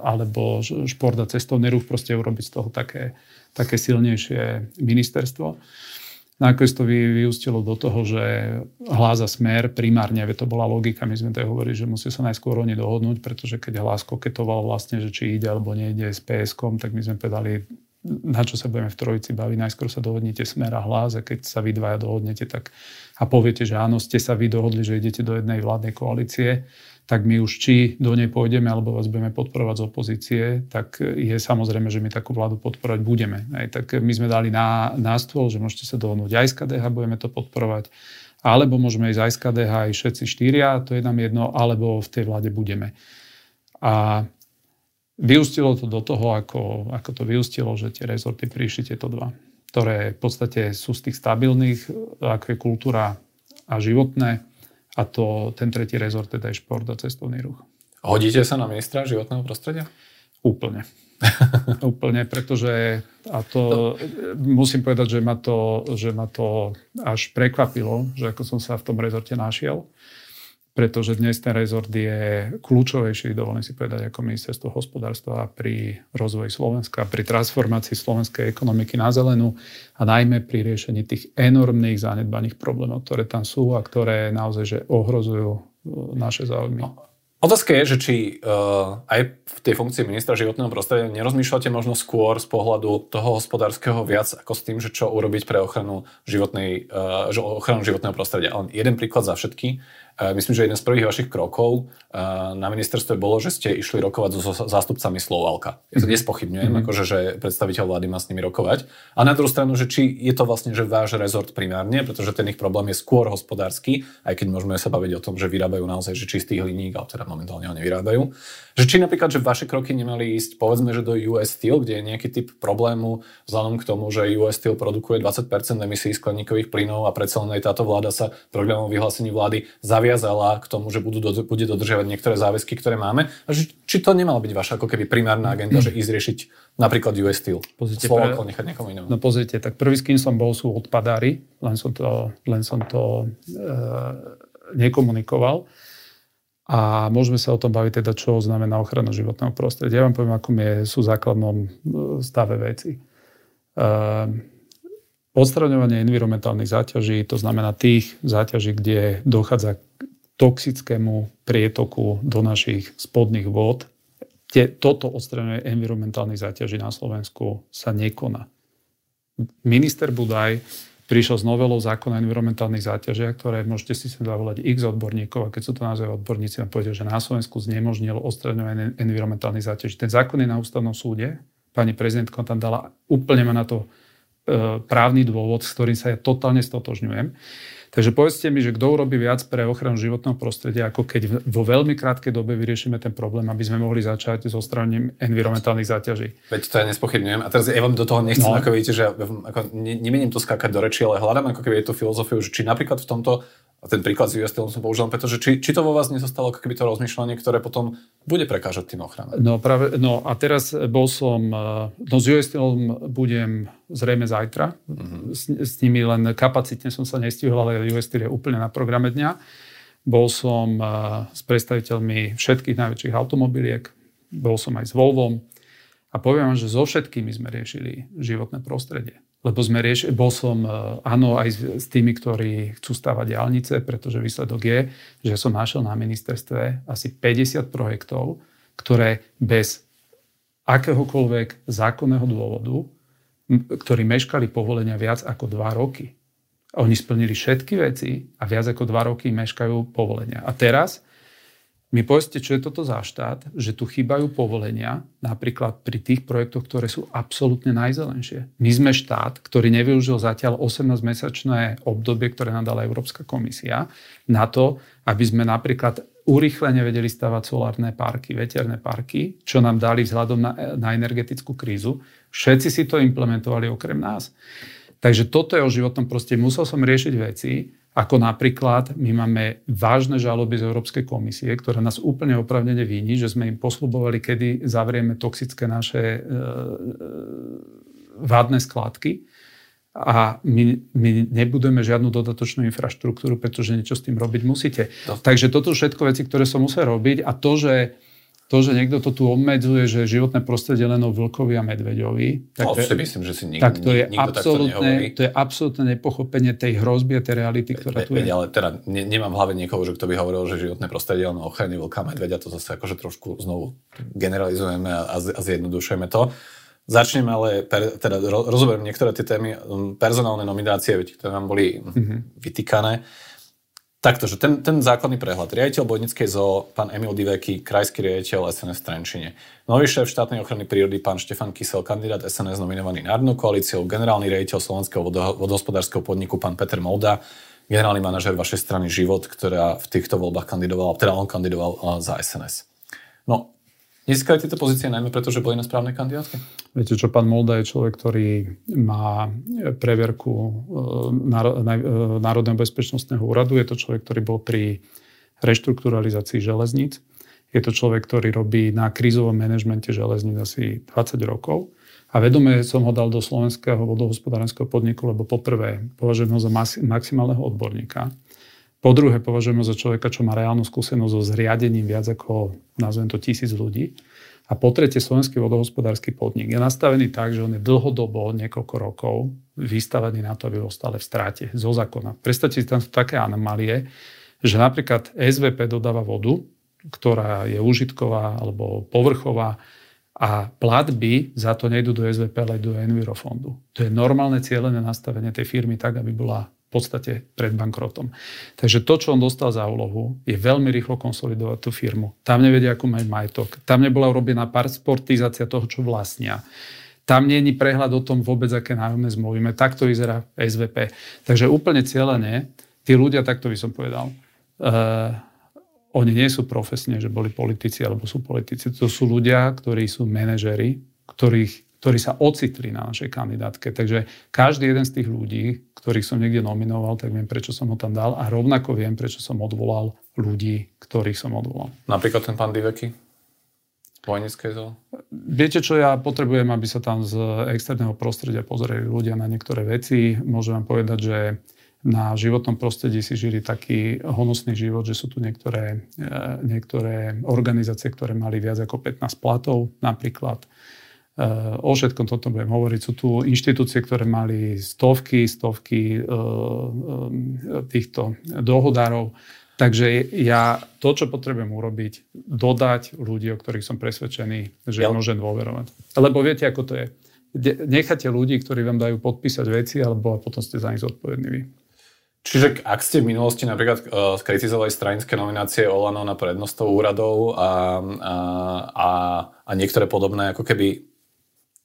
alebo šport a cestovný ruch, proste urobiť z toho také silnejšie ministerstvo. Nakoniec to vyústilo do toho, že Hlas a Smer primárne, to bola logika, my sme to hovorili, že musia sa najskôr oni dohodnúť, pretože keď Hlas koketoval vlastne, že či ide alebo nejde s PS-kom, tak my sme povedali, na čo sa budeme v trojici baviť, najskôr sa dohodnete Smer a Hlas a keď sa vy dvaja dohodnete tak a poviete, že áno, ste sa vy dohodli, že idete do jednej vládnej koalície, tak my už či do nej pôjdeme alebo vás budeme podporovať z opozície, tak je samozrejme, že my takú vládu podporovať budeme. Tak my sme dali na stôl, že môžete sa dohodnúť aj z KDH, budeme to podporovať, alebo môžeme ísť aj z KDH, aj všetci štyria, to je nám jedno, alebo v tej vláde budeme. A vyústilo to do toho, ako to vyústilo, že tie rezorty prišli tieto dva, ktoré v podstate sú z tých stabilných, ako je kultúra a životné, a to ten tretí rezort, teda je šport a cestovný ruch. Hodíte sa na ministra životného prostredia? Úplne. Úplne, pretože a to musím povedať, že ma to až prekvapilo, že ako som sa v tom rezorte našiel. pretože dnes ten rezort je kľúčovejší, dovolím si povedať, ako ministerstvo hospodárstva pri rozvoji Slovenska, pri transformácii slovenskej ekonomiky na zelenú a najmä pri riešení tých enormných zanedbaných problémov, ktoré tam sú a ktoré naozaj že ohrozujú naše záujmy. Otázka je, že či aj v tej funkcii ministra životného prostredia nerozmýšľate možno skôr z pohľadu toho hospodárskeho viac ako s tým, že čo urobiť pre ochranu životného prostredia. Ale jeden príklad za všetky. Myslím, že jeden z prvých vašich krokov na ministerstve bolo, že ste išli rokovať so zástupcami Slovalka. Ja to nespochybňujem, akože že predstaviteľ vlády má s nimi rokovať. A na druhú stranu, že či je to vlastne že váš rezort primárne, pretože ten ich problém je skôr hospodársky, aj keď môžeme sa baviť o tom, že vyrábajú naozaj že čistý hliník, ale teda momentálne ho nevyrábajú. Že či napríklad, že vaše kroky nemali ísť, povedzme, že do US Steel, kde je nejaký typ problému vzhľadom k tomu, že US Steel produkuje 20% emisí skleníkových plynov a predsa len táto vláda sa programom vyhlásení vlády zaviazala k tomu, že bude dodržiavať niektoré záväzky, ktoré máme. A či to nemala byť vaša ako keby primárna agenda, že ísť riešiť napríklad US Steel? Slovákov nechať niekomu inému. No pozrite, tak prvý, s kým som bol, sú odpadári. Len som to nekomunikoval. A môžeme sa o tom baviť teda, čo znamená ochrana životného prostredia. Ja vám poviem, akom sú v základnom stave veci. Odstraňovanie environmentálnych záťaží, to znamená tých záťaží, kde dochádza k toxickému prietoku do našich spodných vôd. Toto odstraňovanie environmentálnych záťaží na Slovensku sa nekoná. Minister Budaj prišiel s novelou zákona o environmentálnych záťažiach, ktoré môžete si sem zavolať x odborníkov, a keď sú to naozaj odborníci, vám povedia, že na Slovensku znemožnilo odstraňovanie environmentálnych záťaží. Ten zákon je na ústavnom súde. Pani prezidentka tam dala úplne ma na to právny dôvod, s ktorým sa ja totálne stotožňujem. Takže povedzte mi, že kto urobí viac pre ochranu životného prostredia, ako keď vo veľmi krátkej dobe vyriešime ten problém, aby sme mohli začať s odstránením environmentálnych záťaží. Veď to ja nespochybňujem. A teraz ja vám do toho nechcem, ako vidíte, že ja ako nemením to skákať do reči, ale hľadám ako keby je tú filozofiu, že či napríklad v tomto, a ten príklad z US Steel som použil, pretože či to vo vás nezostalo ako keby to rozmýšľanie, ktoré potom bude prekážať tým ochranám. No a teraz bol som, z US Steelom budem zrejme zajtra, s nimi len kapacitne som sa nestihol, ale US Steel je úplne na programe dňa. Bol som s predstaviteľmi všetkých najväčších automobiliek, bol som aj s Volvom a poviem vám, že so všetkými sme riešili životné prostredie. Lebo bol som, áno, aj s tými, ktorí chcú stavať diaľnice, pretože výsledok je, že som našiel na ministerstve asi 50 projektov, ktoré bez akéhokoľvek zákonného dôvodu, ktorí meškali povolenia viac ako 2 roky. A oni splnili všetky veci a viac ako 2 roky meškajú povolenia. A teraz mi povedzte, čo je toto za štát, že tu chýbajú povolenia, napríklad pri tých projektoch, ktoré sú absolútne najzelenšie. My sme štát, ktorý nevyužil zatiaľ 18-mesačné obdobie, ktoré nám dala Európska komisia, na to, aby sme napríklad urýchlene vedeli stavať solárne parky, veterné parky, čo nám dali vzhľadom na energetickú krízu. Všetci si to implementovali okrem nás. Takže toto je o životnom prostredí. Musel som riešiť veci, ako napríklad my máme vážne žaloby z Európskej komisie, ktorá nás úplne oprávnene víni, že sme im posľubovali, kedy zavrieme toxické naše vádne skládky a my nebudeme žiadnu dodatočnú infraštruktúru, pretože niečo s tým robiť musíte. Takže toto sú všetko veci, ktoré som musel robiť a to, že niekto to tu obmedzuje, že životné prostredie len o vlkovi a medveďovi, to je absolútne nepochopenie tej hrozby a tej reality, ktorá tu je. Ale teda nemám v hlave niekoho, že kto by hovoril, že životné prostredie len o ochrane vlka a medveďa, to zase akože trošku znovu generalizujeme a zjednodušujeme to. Začnem ale, teda rozoberiem niektoré tie témy, personálne nominácie, ktoré nám boli vytýkané. Takto, že ten základný prehľad. Riaditeľ Bojnickej zoo, pán Emil Diveky, krajský riaditeľ SNS v Trenčine. Nový šéf štátnej ochrany prírody, pán Štefan Kysel, kandidát SNS nominovaný Národnou koalíciou, generálny riaditeľ Slovenského vodohospodárskeho podniku, pán Peter Molda, generálny manažér vašej strany Život, ktorá v týchto voľbách kandidoval za SNS. No, nezískali tieto pozície najmä preto, že boli na správnej kandidátke? Viete čo, pán Molda je človek, ktorý má previerku Národného bezpečnostného úradu. Je to človek, ktorý bol pri reštrukturalizácii železníc. Je to človek, ktorý robí na krízovom manažmente železníc asi 20 rokov. A vedome som ho dal do Slovenského vodohospodárskeho podniku, lebo poprvé považujem ho za maximálneho odborníka. Po druhé, považujeme za človeka, čo má reálnu skúsenosť so zriadením viac ako, nazvem to, 1000 ľudí. A po tretie, slovenský vodohospodársky podnik je nastavený tak, že on je dlhodobo, niekoľko rokov, vystavený na to, aby bol stále v strate zo zákona. Predstavte si, tam sú také anomálie, že napríklad SVP dodáva vodu, ktorá je užitková alebo povrchová, a platby za to nejdú do SVP, ale do Envirofondu. To je normálne cieľené nastavenie tej firmy tak, aby bola v podstate pred bankrotom. Takže to, čo on dostal za úlohu, je veľmi rýchlo konsolidovať tú firmu. Tam nevedia, akú majú majetok. Tam nebola urobená pasportizácia toho, čo vlastnia. Tam nie je prehľad o tom vôbec, aké nájomné zmluvy. Takto vyzerá SVP. Takže úplne cieľené, tí ľudia, takto by som povedal, oni nie sú profesne, že boli politici alebo sú politici. To sú ľudia, ktorí sú manažeri, ktorí sa ocitli na našej kandidátke. Takže každý jeden z tých ľudí, ktorých som niekde nominoval, tak viem, prečo som ho tam dal, a rovnako viem, prečo som odvolal ľudí, ktorých som odvolal. Napríklad ten pán Diveky? Vojnické zóny? Viete, čo ja potrebujem, aby sa tam z externého prostredia pozreli ľudia na niektoré veci. Môžem vám povedať, že na životnom prostredí si žili taký honosný život, že sú tu niektoré organizácie, ktoré mali viac ako 15 platov. Napríklad o všetkom toto budem hovoriť. Sú tu inštitúcie, ktoré mali stovky týchto dohodárov. Takže ja to, čo potrebujem urobiť, dodať ľudí, o ktorých som presvedčený, že môžem dôverovať. Lebo viete, ako to je. Necháte ľudí, ktorí vám dajú podpísať veci, alebo potom ste za nich zodpovední vy. Čiže ak ste v minulosti napríklad skritizovali stranické nominácie Olano na prednostovú úradov a niektoré podobné, ako keby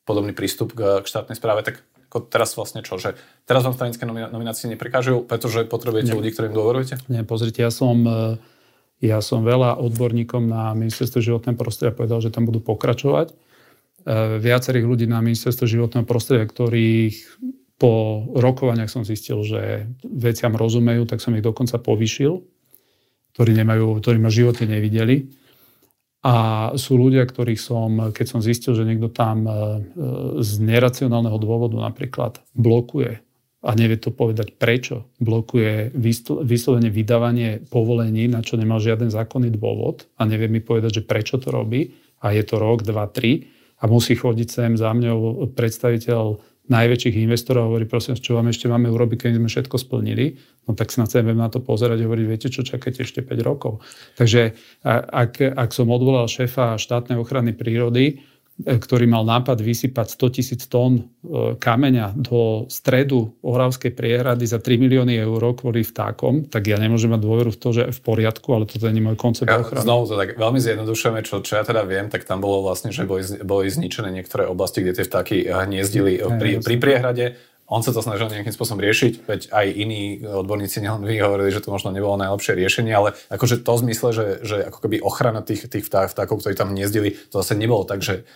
podobný prístup k štátnej správe, tak ako teraz vlastne čo? Že teraz vám stranické nominácie neprekážujú, pretože potrebujete ľudí, ktorým dôverujete? Nie, pozrite, ja som veľa odborníkom na ministerstve životného prostredia povedal, že tam budú pokračovať. Viacerých ľudí na ministerstve životného prostredia, ktorých po rokovaniach som zistil, že veciam rozumejú, tak som ich dokonca povýšil, ktorí ma v živote nevideli. A sú ľudia, keď som zistil, že niekto tam z neracionálneho dôvodu napríklad blokuje, a nevie to povedať prečo, blokuje vyslovene vydávanie povolení, na čo nemal žiaden zákonný dôvod, a nevie mi povedať, že prečo to robí, a je to rok, 2, 3, a musí chodiť sem za mňou predstaviteľ najväčších investorov a hovorí, prosím, čo vám ešte máme urobiť, keď sme všetko splnili, no tak sa na sebe na to pozerať a hovoriť, viete čo, čakajte ešte 5 rokov. Takže ak som odvolal šéfa štátnej ochrany prírody, ktorý mal nápad vysypať 100 000 tón kameňa do stredu Oravskej priehrady za 3 milióny eur kvôli vtákom, tak ja nemôžem mať dôveru v to, že v poriadku, ale toto nie je môj koncept ochrany. Znovu to tak veľmi zjednodušujeme, čo ja teda viem, tak tam bolo vlastne, že boli zničené niektoré oblasti, kde tie vtáky hniezdili pri priehrade. On sa to snažil nejakým spôsobom riešiť, veď aj iní odborníci hovorili, že to možno nebolo najlepšie riešenie, ale akože to v zmysle, že ako keby ochrana tých vtákov, ktorí tam hniezdili, to zase nebolo tak, že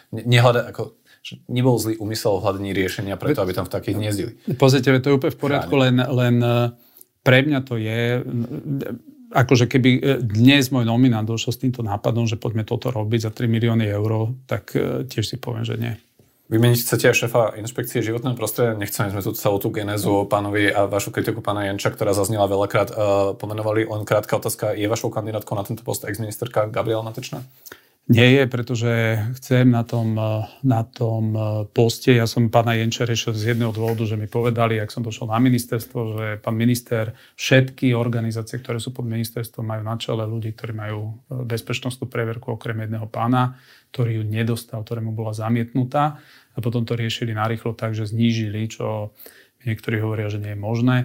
nebol zlý úmysel v hľadaní riešenia preto, aby tam vtáky hniezdili. Pozrite, to je úplne v poriadku, len pre mňa to je... Akože keby dnes môj nominant došiel s týmto nápadom, že poďme toto robiť za 3 milióny eur, tak tiež si poviem, že nie. Vymeniť chcete aj šéfa inšpekcie životného prostredia? Nechceme sme tu celú tú genézu pánovi a vašu kritiku pána Janča, ktorá zaznela veľakrát, pomenovali. Len krátka otázka, je vašou kandidátkou na tento post ex-ministerka Gabriela Matečná? Nie je, pretože chcem na tom poste. Ja som pána Janča riešil z jedného dôvodu, že mi povedali, ak som došiel na ministerstvo, že pán minister, všetky organizácie, ktoré sú pod ministerstvom, majú na čele ľudí, ktorí majú bezpečnostnú previerku okrem jedného pána, ktorý ju nedostal, ktorému bola zamietnutá, a potom to riešili narýchlo tak, že znížili, čo niektorí hovoria, že nie je možné,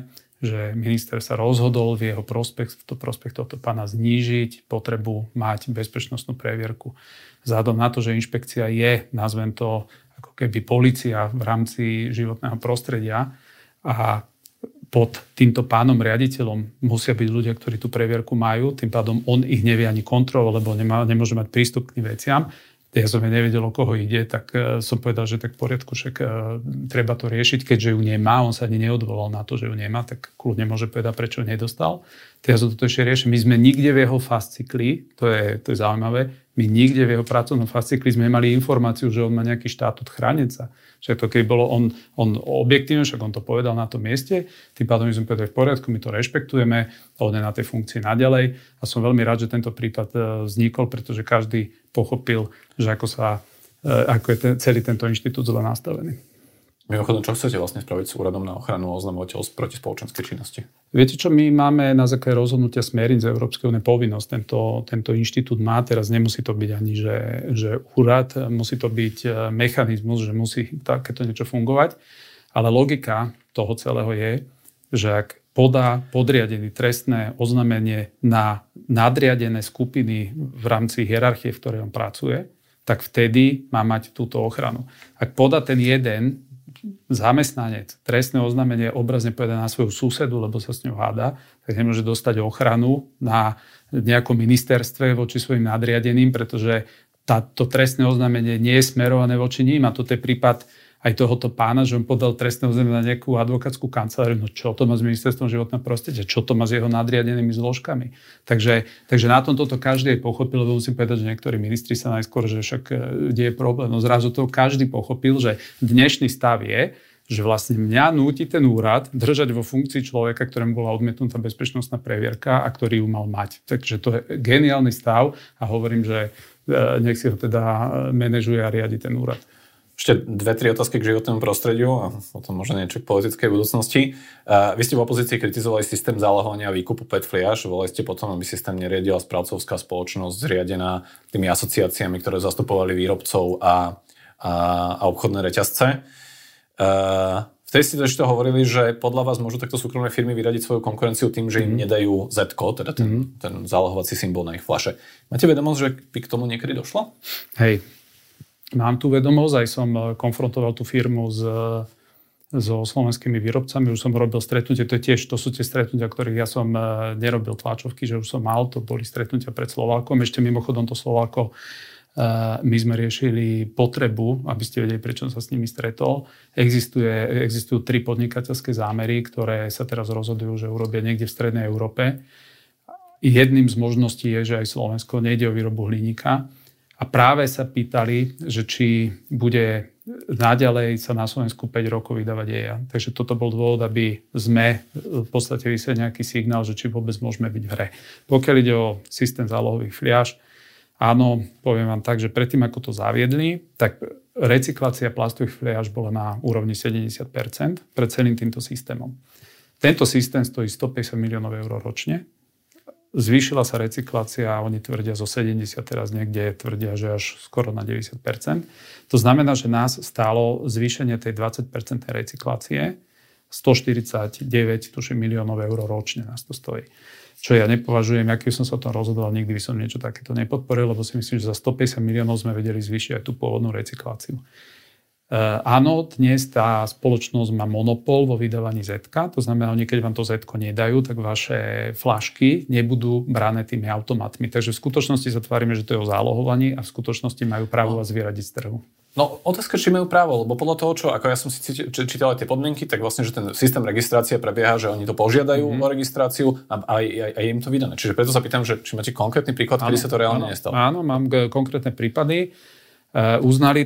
že minister sa rozhodol v jeho prospech tohto pána znížiť potrebu mať bezpečnostnú previerku. Vzhľadom na to, že inšpekcia je, nazvem to, ako keby polícia v rámci životného prostredia, a pod týmto pánom riaditeľom musia byť ľudia, ktorí tú previerku majú, tým pádom on ich nevie ani kontrolovať, lebo nemôže mať prístup k tým veciam. Ja som nevedel, o koho ide, tak som povedal, že tak v poriadku, však treba to riešiť, keďže ju nemá, on sa ani neodvolal na to, že ju nemá, tak kľudne môže povedať, prečo ju nedostal. Teraz toto ešte riešim. My sme nikde v jeho fascikli, to je zaujímavé, my nikde v jeho pracovnom fascikli sme mali informáciu, že on má nejaký štatút chranenca. Však to keď bolo on objektívne, však on to povedal na tom mieste, tým pádom my sme povedali v poriadku, my to rešpektujeme, on je na tej funkcii naďalej a som veľmi rád, že tento prípad vznikol, pretože každý pochopil, že ako je celý tento inštitút zle nastavený. Mimochodom, čo chcete vlastne spraviť s úradom na ochranu oznamovateľov proti spoločenskej činnosti? Viete čo, my máme na základe rozhodnutia smerníc Európskej únie povinnosť. Tento inštitút má teraz, nemusí to byť ani, že úrad, musí to byť mechanizmus, že musí takéto niečo fungovať. Ale logika toho celého je, že ak podá podriadený trestné oznámenie na nadriadené skupiny v rámci hierarchie, v ktorej on pracuje, tak vtedy má mať túto ochranu. Ak podá ten jeden zamestnanec trestné oznámenie obrazne povedané na svoju susedu, lebo sa s ňou háda, tak nemôže dostať ochranu na nejakom ministerstve voči svojim nadriadeným, pretože to trestné oznámenie nie je smerované voči ním. A toto je prípad aj tohoto pána, že on podal trestné oznámenie na nejakú advokátsku kanceláriu. No čo to má s ministerstvom životného prostredia? Čo to má s jeho nadriadenými zložkami? Takže na tom toto každý aj pochopil, lebo musím povedať, že niektorí ministri sa najskôr, že však kde je problém. No zrazu to každý pochopil, že dnešný stav je, že vlastne mňa núti ten úrad držať vo funkcii človeka, ktorému bola odmietnutá bezpečnostná previerka a ktorý ju mal mať. Takže to je geniálny stav a hovorím, že nech si ho teda manažuje a riadi ten úrad. Ešte dve, tri otázky k životnému prostrediu a potom možno niečo k politickej budúcnosti. Vy ste v opozícii kritizovali systém zálohovania a výkupu PET fliaš. Volali ste potom, aby systém neriedila správcovská spoločnosť zriadená tými asociáciami, ktoré zastupovali výrobcov a obchodné reťazce. Vtedy ste ešte hovorili, že podľa vás môžu takto súkromné firmy vyradiť svoju konkurenciu tým, že im nedajú Z-ko, teda ten zálohovací symbol na ich fľaše. Máte vedomosť, že by k tomu niekedy došlo? Hej. Mám tú vedomosť, aj som konfrontoval tú firmu so slovenskými výrobcami, už som robil stretnutie, to sú tie stretnutia, ktorých ja som nerobil tlačovky, že už som mal, to boli stretnutia pred Slovákom, ešte mimochodom to Slováko, my sme riešili potrebu, aby ste vedeli, prečo som sa s nimi stretol. Existujú tri podnikateľské zámery, ktoré sa teraz rozhodujú, že urobia niekde v strednej Európe. Jedným z možností je, že aj Slovensko nejde o výrobu hliníka. A práve sa pýtali, že či bude naďalej sa na Slovensku 5 rokov vydávať EIA. Takže toto bol dôvod, aby sme v podstate vyslali nejaký signál, že či vôbec môžeme byť v hre. Pokiaľ ide o systém zálohových fliaš, áno, poviem vám tak, že predtým, ako to zaviedli, tak recyklácia plastových fliaš bola na úrovni 70% pred celým týmto systémom. Tento systém stojí 150 miliónov eur ročne. Zvýšila sa recyklácia a oni tvrdia zo 70, teraz niekde tvrdia, že až skoro na 90%. To znamená, že nás stálo zvýšenie tej 20% recyklácie 149 tuším miliónov eur ročne nás to stojí. Čo ja nepovažujem, aký som sa o tom rozhodoval, nikdy by som niečo takéto nepodporil, lebo si myslím, že za 150 miliónov sme vedeli zvýšiť aj tú pôvodnú recykláciu. Áno, dnes tá spoločnosť má monopol vo vydávaní Z-ka, to znamená, oni keď vám to Z-ko nedajú, tak vaše flašky nebudú brané tými automatmi. Takže v skutočnosti zatvárime, že to je o zálohovaní a v skutočnosti majú právo vás vyradiť z trhu. No, otázka, či majú právo, lebo podľa toho, čo ako ja som si čítal tie podmienky, tak vlastne, že ten systém registrácie prebieha, že oni to požiadajú o registráciu a je im to vydané. Čiže preto sa pýtam, že či máte konkrétny príklad, kedy sa to reálne nestalo. Áno, mám konkrétne prípady. Uznali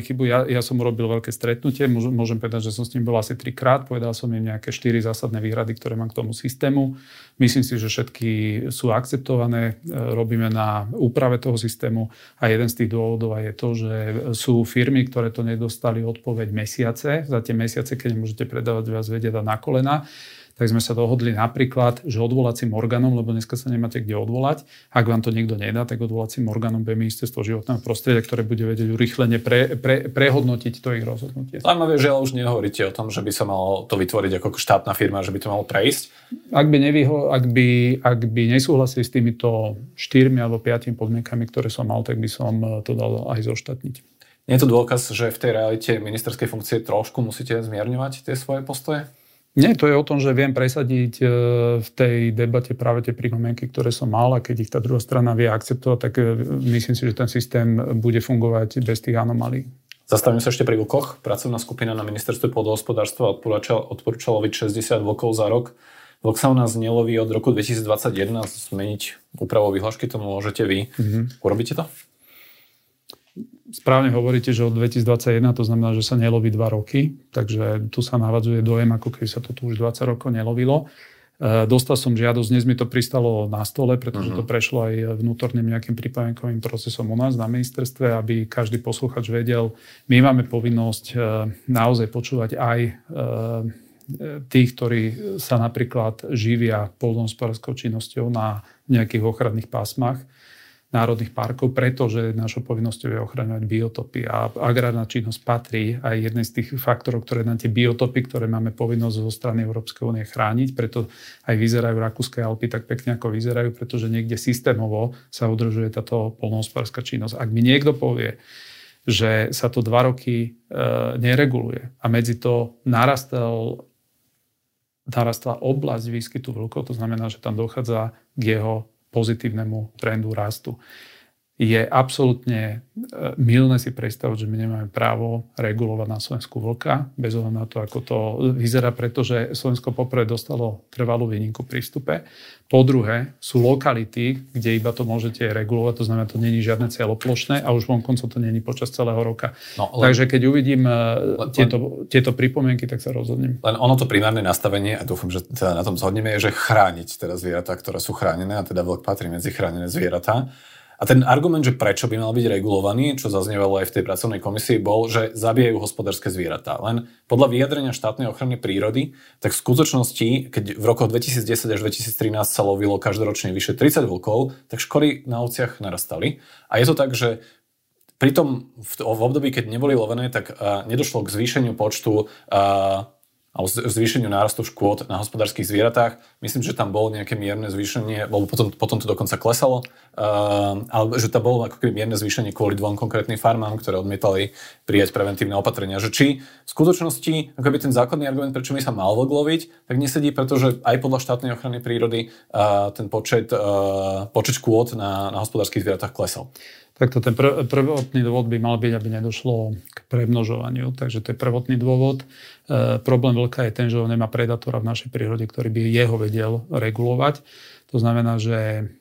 chybu, ja som urobil veľké stretnutie, môžem povedať, že som s ním bol asi 3-krát, povedal som im nejaké 4 zásadné výhrady, ktoré mám k tomu systému. Myslím si, že všetky sú akceptované, robíme na úprave toho systému a jeden z tých dôvodov je to, že sú firmy, ktoré to nedostali odpoveď mesiace, za tie mesiace, keď nemôžete predávať, vás vedia dať na kolena. Tak sme sa dohodli napríklad, že odvolacím orgánom, lebo dneska sa nemáte kde odvolať, ak vám to nikto nedá, tak odvolacím orgánom bude ministerstvo životného prostredia, ktoré bude vedieť urýchlene prehodnotiť to ich rozhodnutie. Zaujímavé, že už nehovoríte o tom, že by sa malo to vytvoriť ako štátna firma, že by to malo prejsť. Ak by nesúhlasili s týmito 4 alebo 5 podmienkami, ktoré som mal, tak by som to dal aj zoštátniť. Nie je to dôkaz, že v tej realite ministerskej funkcie trošku musíte zmierňovať tie svoje postoje? Nie, to je o tom, že viem presadiť v tej debate práve tie pripomienky, ktoré som mal a keď ich tá druhá strana vie akceptovať, tak myslím si, že ten systém bude fungovať bez tých anomálií. Zastavím sa ešte pri vlkoch. Pracovná skupina na ministerstve pôdohospodárstva odporúčala vyť 60 vlkov za rok. V Lockdown nás neloví od roku 2021, zmeniť úpravu vyhlášky, to môžete vy. Mm-hmm. Urobíte to? Správne hovoríte, že od 2021, to znamená, že sa neloví 2 roky, takže tu sa navadzuje dojem, ako keby sa to tu už 20 rokov nelovilo. Dostal som žiadosť, dnes mi to pristalo na stole, pretože to prešlo aj vnútorným nejakým pripomienkovým procesom u nás na ministerstve, aby každý posluchač vedel, my máme povinnosť naozaj počúvať aj tých, ktorí sa napríklad živia poľnohospodárskou činnosťou na nejakých ochranných pásmach národných parkov, pretože našou povinnosťou je ochraňovať biotopy a agrárna činnosť patrí aj jednej z tých faktorov, ktoré na tie biotopy, ktoré máme povinnosť zo strany Európskej únie chrániť, preto aj vyzerajú Rakúske Alpy tak pekne, ako vyzerajú, pretože niekde systémovo sa udržuje táto poľnohospodárska činnosť. Ak mi niekto povie, že sa to 2 roky nereguluje a medzi to narastla oblasť výskytu vlkov, to znamená, že tam dochádza k jeho pozitívnemu trendu rastu. Je absolútne mylné si predstaviť, že my nemáme právo regulovať na Slovensku vlka, bez ohľadu na to, ako to vyzerá, pretože Slovensko poprvé dostalo trvalú výnimku pri vstupe. Po druhé, sú lokality, kde iba to môžete regulovať, to znamená, to není žiadne celoplošné a už vonkoncom to není počas celého roka. No, takže keď uvidím tieto pripomienky, tak sa rozhodnem. Len ono to primárne nastavenie, a dúfam, že teda na tom zhodneme, je, že chrániť teda zvieratá, ktoré sú chránené, a teda vlk patrí medzi chránené zvieratá. A ten argument, že prečo by mal byť regulovaný, čo zaznievalo aj v tej pracovnej komisii, bol, že zabíjajú hospodárske zvieratá. Len podľa vyjadrenia štátnej ochrany prírody, tak v skutočnosti, keď v rokoch 2010 až 2013 sa lovilo každoročne vyše 30 vlkov, tak škody na ovciach narastali. A je to tak, že pritom v období, keď neboli lovené, tak nedošlo k zvýšeniu počtu alebo zvýšeniu nárastu škôd na hospodárskych zvieratách. Myslím, že tam bolo nejaké mierne zvýšenie, alebo potom to dokonca klesalo, ale že tam bolo ako keby mierne zvýšenie kvôli 2 konkrétnym farmám, ktoré odmietali prijať preventívne opatrenia. Že či v skutočnosti ako by ten základný argument, prečo by sa mal vlk loviť, tak nesedí, pretože aj podľa štátnej ochrany prírody ten počet škôd na hospodárskych zvieratách klesal. Takto ten prvotný dôvod by mal byť, aby nedošlo k premnožovaniu. Takže to je prvotný dôvod. Problém vlka je ten, že on nemá predátora v našej prírode, ktorý by jeho vedel regulovať. To znamená, že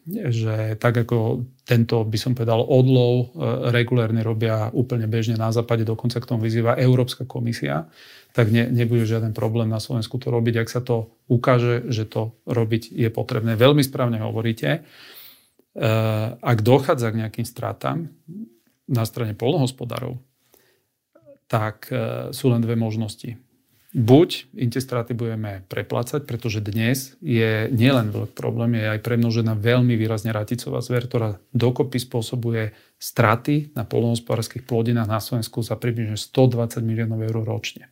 tak ako tento, by som povedal, odlov regulérne robia úplne bežne na západe, dokonca k tomu vyzýva Európska komisia, tak nebude žiaden problém na Slovensku to robiť, ak sa to ukáže, že to robiť je potrebné. Veľmi správne hovoríte. Ak dochádza k nejakým stratám na strane poľnohospodárov, tak sú len 2 možnosti. Buď im tie straty budeme preplácať, pretože dnes je nielen veľký problém, je aj premnožená veľmi výrazne raticová zver, ktorá dokopy spôsobuje straty na poľnohospodárskych plodinách na Slovensku za približne 120 miliónov eur ročne.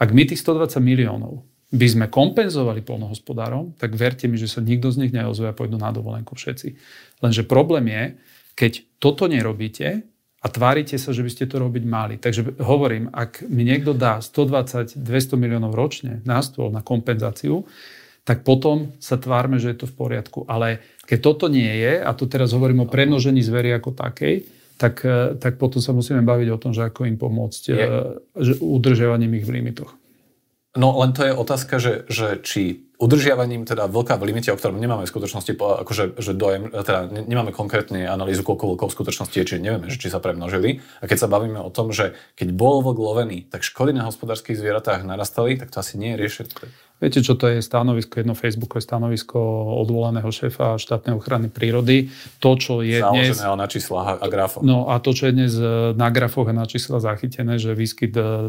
Ak my tých 120 miliónov by sme kompenzovali poľnohospodárom, tak verte mi, že sa nikto z nich neozve a pôjdu na dovolenku všetci. Lenže problém je, keď toto nerobíte a tvárite sa, že by ste to robiť mali. Takže hovorím, ak mi niekto dá 120-200 miliónov ročne na stôl na kompenzáciu, tak potom sa tvárme, že je to v poriadku. Ale keď toto nie je, a tu teraz hovorím o premnožení zveri ako takej, tak potom sa musíme baviť o tom, že ako im pomôcť udržiavaním ich v limitoch. No len to je otázka, že či udržiavaním teda vlka v limite, o ktorom nemáme v skutočnosti akože, že dojem, teda nemáme konkrétne analýzu, koľko vlkov v skutočnosti je, či nevieme, či sa premnožili. A keď sa bavíme o tom, že keď bol vlk lovený, tak škody na hospodárskych zvieratách narastali, tak to asi nie je riešenie. Viete, čo to je stanovisko? Jedno Facebookové stanovisko odvolaného šéfa štátnej ochrany prírody. To, čo je dnes založené na číslach a grafoch. No a to, čo je dnes na grafoch a na číslach zachytené, že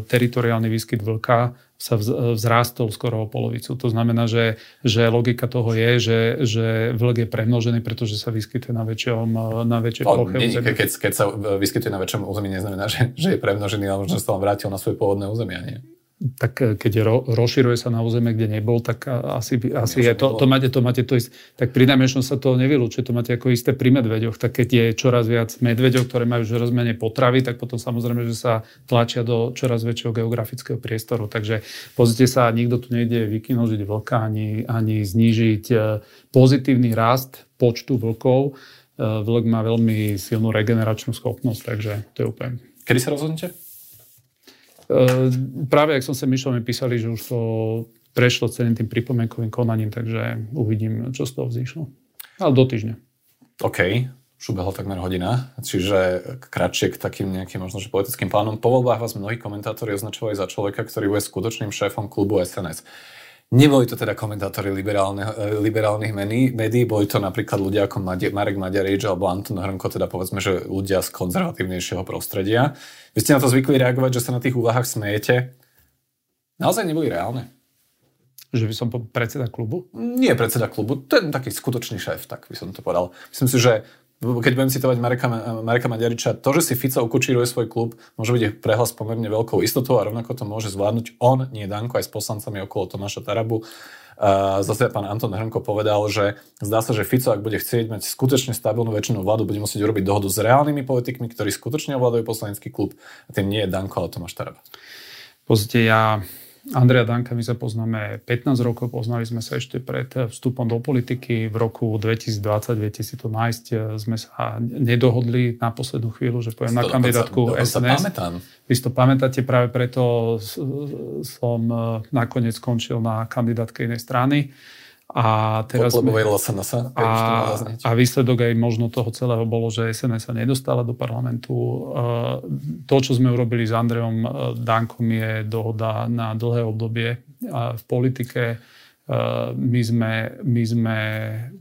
teritoriálny výskyt vlka sa vzrástol skoro o polovicu. To znamená, že logika toho je, že vlk je premnožený, pretože sa vyskytuje na väčšej ploche území. Keď sa vyskytuje na väčšom území, neznamená, že je premnožený, ale možno sa vám vrátil na svoje pôvodné územie, nie? Tak keď rozširuje sa na územie, kde nebol, tak asi je to. To máte to isté. Tak pri najmenšom sa to nevylúči. To máte ako isté pri medveďoch. Tak keď je čoraz viac medveďov, ktoré majú čoraz menej potravy, tak potom samozrejme, že sa tlačia do čoraz väčšieho geografického priestoru. Takže pozrite sa, nikto tu nejde vykinožiť vlka ani znížiť pozitívny rast počtu vlkov. Vlk má veľmi silnú regeneračnú schopnosť, takže to je úplne. Kedy sa rozhodnete? Práve ak som sa myšľal, mi písali, že už to prešlo celým tým pripomienkovým konaním, takže uvidím, čo z toho vzýšlo. Ale do týždňa. OK. Šubehla takmer hodina, čiže kratšie k takým nejakým možno, že politickým plánom. Po voľbách vás mnohí komentátori označovali za človeka, ktorý bude skutočným šéfom klubu SNS. Neboli to teda komentátori liberálnych médií, boli to napríklad ľudia ako Marek Maďarič alebo Anton Hrnko, teda povedzme, že ľudia z konzervatívnejšieho prostredia. Vy ste na to zvykli reagovať, že sa na tých úvahách smejete. Naozaj neboli reálne? Že by som bol predseda klubu? Nie predseda klubu, ten taký skutočný šéf, tak by som to povedal. Myslím si, že keď budem citovať Mareka Maďariča, to, že si Fico ukočíruje svoj klub, môže byť prehlas pomerne veľkou istotou a rovnako to môže zvládnuť on, nie Danko, aj s poslancami okolo Tomáša Tarabu. Zase pán Anton Hrnko povedal, že zdá sa, že Fico, ak bude chcieť mať skutočne stabilnú väčšinu vládu, bude musieť urobiť dohodu s reálnymi politikmi, ktorí skutočne ovládajú poslanecký klub. A tým nie je Danko, ale Tomáš Taraba. Pozrite, ja Andreja Danka my sa poznáme 15 rokov, poznali sme sa ešte pred vstupom do politiky. V roku 2020-2019 sme sa nedohodli na poslednú chvíľu, že poviem na kandidátku SNS. Vy si to pamätáte, práve preto som nakoniec skončil na kandidátke inej strany. A teraz a výsledok aj možno toho celého bolo, že SNS sa nedostala do parlamentu. To, čo sme urobili s Andrejom Dankom, je dohoda na dlhé obdobie v politike. My sme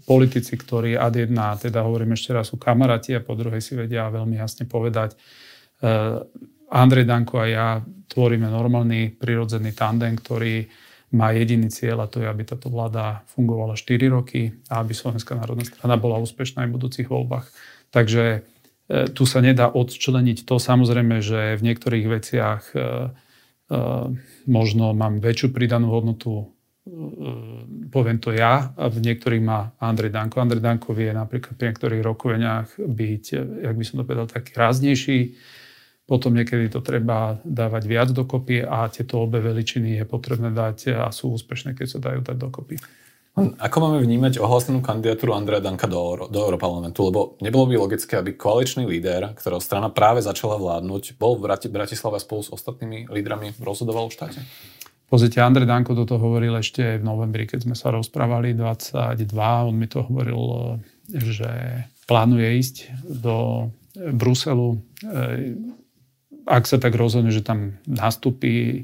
politici, ktorí ad jedna, teda hovorím ešte raz, sú kamaráti a po druhej si vedia veľmi jasne povedať. Andrej Danko a ja tvoríme normálny, prirodzený tandem, ktorý má jediný cieľ, a to je, aby táto vláda fungovala 4 roky a aby Slovenská národná strana bola úspešná aj v budúcich voľbách. Takže tu sa nedá odčleniť to. Samozrejme, že v niektorých veciach možno mám väčšiu pridanú hodnotu, poviem to ja, a v niektorých má Andrej Danko. Andrej Danko vie napríklad pri niektorých rokoveniach byť, jak by som to povedal, taký ráznejší. Potom niekedy to treba dávať viac dokopy a tieto obe veličiny je potrebné dať a sú úspešné, keď sa dajú dať dokopy. Ako máme vnímať ohlásenú kandidatúru Andreja Danka do Europarlamentu? Lebo nebolo by logické, aby koaličný líder, ktorého strana práve začala vládnuť, bol v Bratislave spolu s ostatnými lídrami rozhodoval v štáte? Pozrite, Andrej Danko toto hovoril ešte v novembri, keď sme sa rozprávali 22. On mi to hovoril, že plánuje ísť do Bruselu, ak sa tak rozhodne, že tam nastúpi.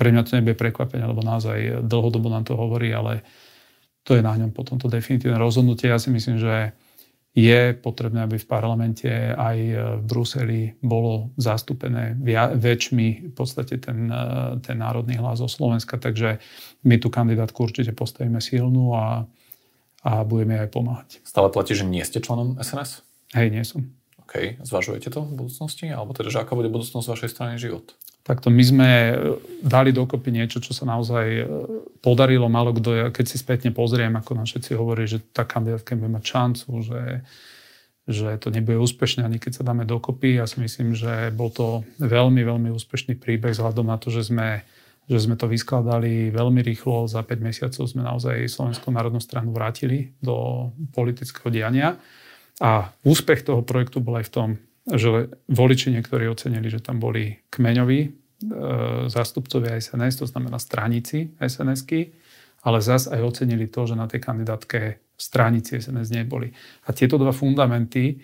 Pre mňa to nebude prekvapenie, lebo naozaj dlhodobo nám to hovorí, ale to je na ňom potom to definitívne rozhodnutie. Ja si myslím, že je potrebné, aby v parlamente aj v Bruseli bolo zastúpené väčšmi v podstate ten národný hlas zo Slovenska, takže my tú kandidátku určite postavíme silnú a budeme aj pomáhať. Stále platí, že nie ste členom SNS? Hej, nie som. OK, zvažujete to v budúcnosti? Alebo teda, že aká bude budúcnosť vašej strany Život? Takto, my sme dali dokopy niečo, čo sa naozaj podarilo. Málo kto, keď si spätne pozriem, ako nám všetci hovorí, že tá kandidátka bude mať šancu, že to nebude úspešné, ani keď sa dáme dokopy. Ja si myslím, že bol to veľmi, veľmi úspešný príbeh vzhľadom na to, že sme to vyskladali veľmi rýchlo. Za 5 mesiacov sme naozaj Slovenskú národnú stranu vrátili do politického diania. A úspech toho projektu bol aj v tom, že voliči niektorí ocenili, že tam boli kmeňoví zástupcovia SNS, to znamená straníci SNS-ky, ale zas aj ocenili to, že na tej kandidátke straníci SNS neboli. A tieto dva fundamenty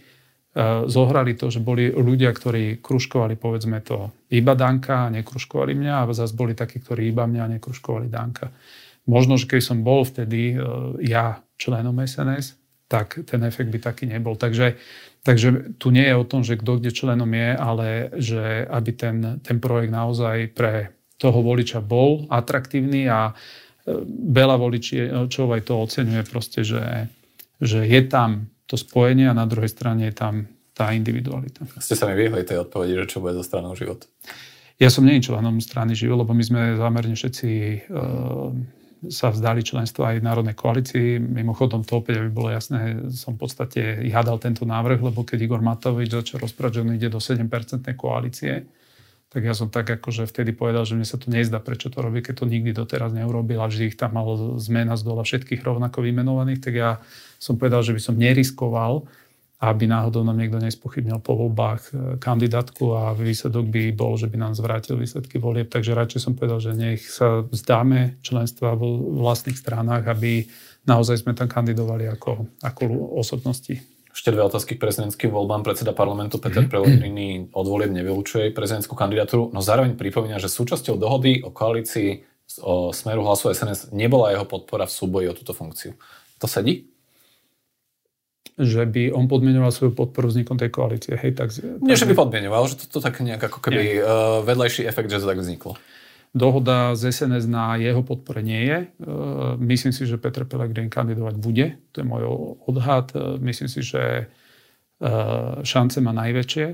zohrali to, že boli ľudia, ktorí kružkovali, povedzme to, iba Danka a nekružkovali mňa, a zas boli takí, ktorí iba mňa a nekružkovali Danka. Možno, že keď som bol vtedy ja členom SNS, tak ten efekt by taký nebol. Takže tu nie je o tom, že kto kde členom je, ale že aby ten projekt naozaj pre toho voliča bol atraktívny, a veľa voličov aj to oceňuje proste, že je tam to spojenie a na druhej strane je tam tá individualita. Ste sa mi vyhli tej odpovedi, že čo bude zo stranou Život? Ja som nie členom strany Život, lebo my sme zámerne všetci sa vzdali členstva aj v Národnej koalícii. Mimochodom, to opäť, aby bolo jasné, som v podstate hádal tento návrh, lebo keď Igor Matovič začal rozprávať, že on ide do 7% koalície, tak ja som tak akože vtedy povedal, že mne sa to nezdá, prečo to robí, keď to nikdy doteraz neurobil a vždy ich tam malo zmena z dola všetkých rovnako vymenovaných, tak ja som povedal, že by som neriskoval aby náhodou nám niekto nespochybnil po voľbách kandidátku a výsledok by bol, že by nám zvrátil výsledky volieb. Takže radšej som povedal, že nech sa vzdáme členstva vo vlastných stranách, aby naozaj sme tam kandidovali ako osobnosti. Ešte dve otázky k prezidentským voľbám. Predseda parlamentu Petr Pellegrini od volieb nevylučuje prezidentskú kandidatúru, no zároveň pripomína, že súčasťou dohody o koalícii o Smeru, Hlasu SNS nebola jeho podpora v súboji o túto funkciu. To sedí? Že by on podmienoval svoju podporu vznikom tej koalície. Hej, tak... Nie, že by podmienoval, že to tak nejak ako keby vedľajší efekt, že to tak vzniklo. Dohoda z SNS na jeho podpore nie je. Myslím si, že Petr Pellegrini kandidovať bude. To je môj odhad. Myslím si, že šance má najväčšie,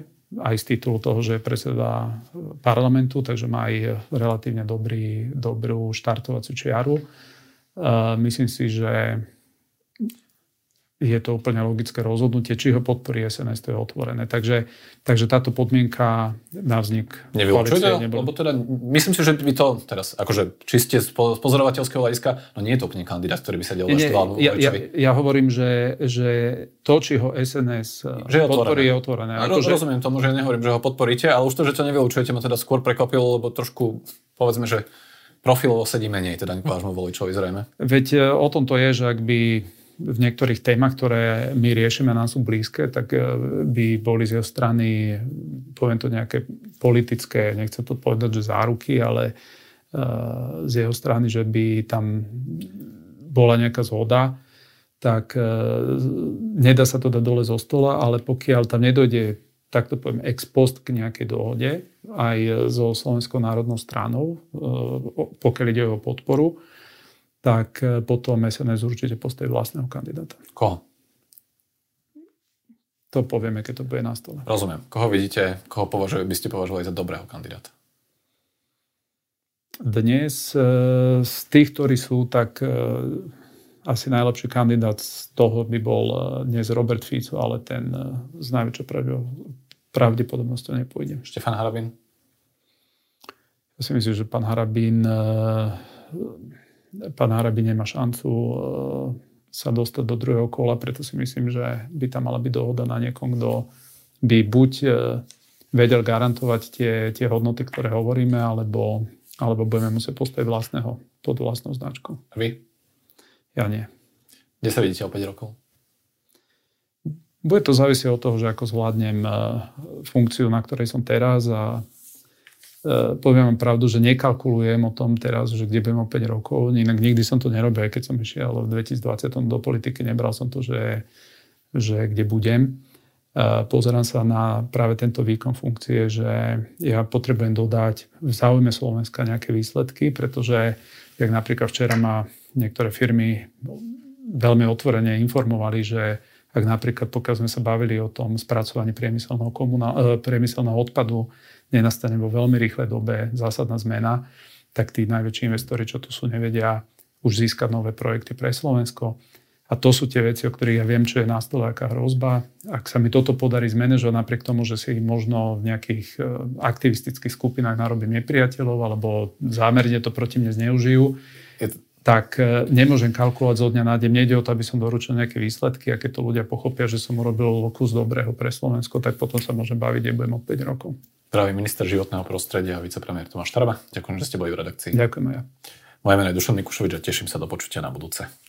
aj z titulu toho, že je predseda parlamentu, takže má aj relatívne dobrú štartovaciu čiaru. Myslím si, že je to úplne logické rozhodnutie, či ho podporí SNS, to je otvorené. Takže táto podmienka na vznik koalície nebola. Lebo teda, myslím si, že by to teraz, akože čiste z pozorovateľského hľadiska, no nie je to úplne kandidát, ktorý by sa delal štval. Ja hovorím, že to, či ho SNS podporí, je otvorené. Rozumiem tomu, že nehovorím, že ho podporíte, ale už to, že to nevylučujete, ma teda skôr prekvapilo, lebo trošku, povedzme, že profilovo sedí menej, teda k vášmu voličovi zrejme. Veď o tom to je, že ak by v niektorých témach, ktoré my riešime a nám sú blízke, tak by boli z jeho strany, poviem to nejaké politické, nechcem to povedať, že záruky, ale z jeho strany, že by tam bola nejaká zhoda, tak nedá sa to dať dole zo stola, ale pokiaľ tam nedojde, tak to poviem, ex post k nejakej dohode, aj so Slovenskou národnou stranou, pokiaľ ide o podporu, tak potom SNS určite postaví vlastného kandidáta. Koho? To povieme, keď to bude na stole. Rozumiem. Koho vidíte, koho by ste považovali za dobrého kandidáta? Dnes z tých, ktorí sú, tak asi najlepší kandidát z toho by bol dnes Robert Fico, ale ten s najväčšou pravdepodobnosťou nepôjde. Štefan Harabín? Ja si myslím, že pán Harabín nemá šancu sa dostať do druhého kola, preto si myslím, že by tam mala byť dohoda na niekom, kto by buď vedel garantovať tie hodnoty, ktoré hovoríme, alebo budeme musieť postaviť vlastného, pod vlastnou značkou. A vy? Ja nie. Kde sa vidíte o 5 rokov? Bude to závisieť od toho, že ako zvládnem funkciu, na ktorej som teraz, a poviem vám pravdu, že nekalkulujem o tom teraz, že kde budem o 5 rokov. Inak nikdy som to nerobil, aj keď som išiel v 2020 do politiky, nebral som to, že kde budem. Pozerám sa na práve tento výkon funkcie, že ja potrebujem dodať v záujme Slovenska nejaké výsledky, pretože jak napríklad včera ma niektoré firmy veľmi otvorene informovali, že ak napríklad, pokiaľ sme sa bavili o tom spracovaní priemyselného odpadu, nenastane vo veľmi rýchlej dobe zásadná zmena, tak tí najväčší investori, čo tu sú, nevedia už získať nové projekty pre Slovensko. A to sú tie veci, o ktorých ja viem, čo je na stole, aká hrozba. Ak sa mi toto podarí zmanéžovať, napriek tomu, že si možno v nejakých aktivistických skupinách narobím nepriateľov alebo zámerne to proti mne zneužijú, tak nemôžem kalkulovať zo dňa na deň. Nejde o to, aby som doručil nejaké výsledky, a keď to ľudia pochopia, že som urobil kus dobrého pre Slovensko, tak potom sa môžem baviť, kde budem o 5 rokov. Zdravý minister životného prostredia a vicepremiér Tomáš Taraba. Ďakujem, že ste boli v redakcii. Ďakujem aj ja. Moje meno je Dušan Mikušovič a teším sa do počutia na budúce.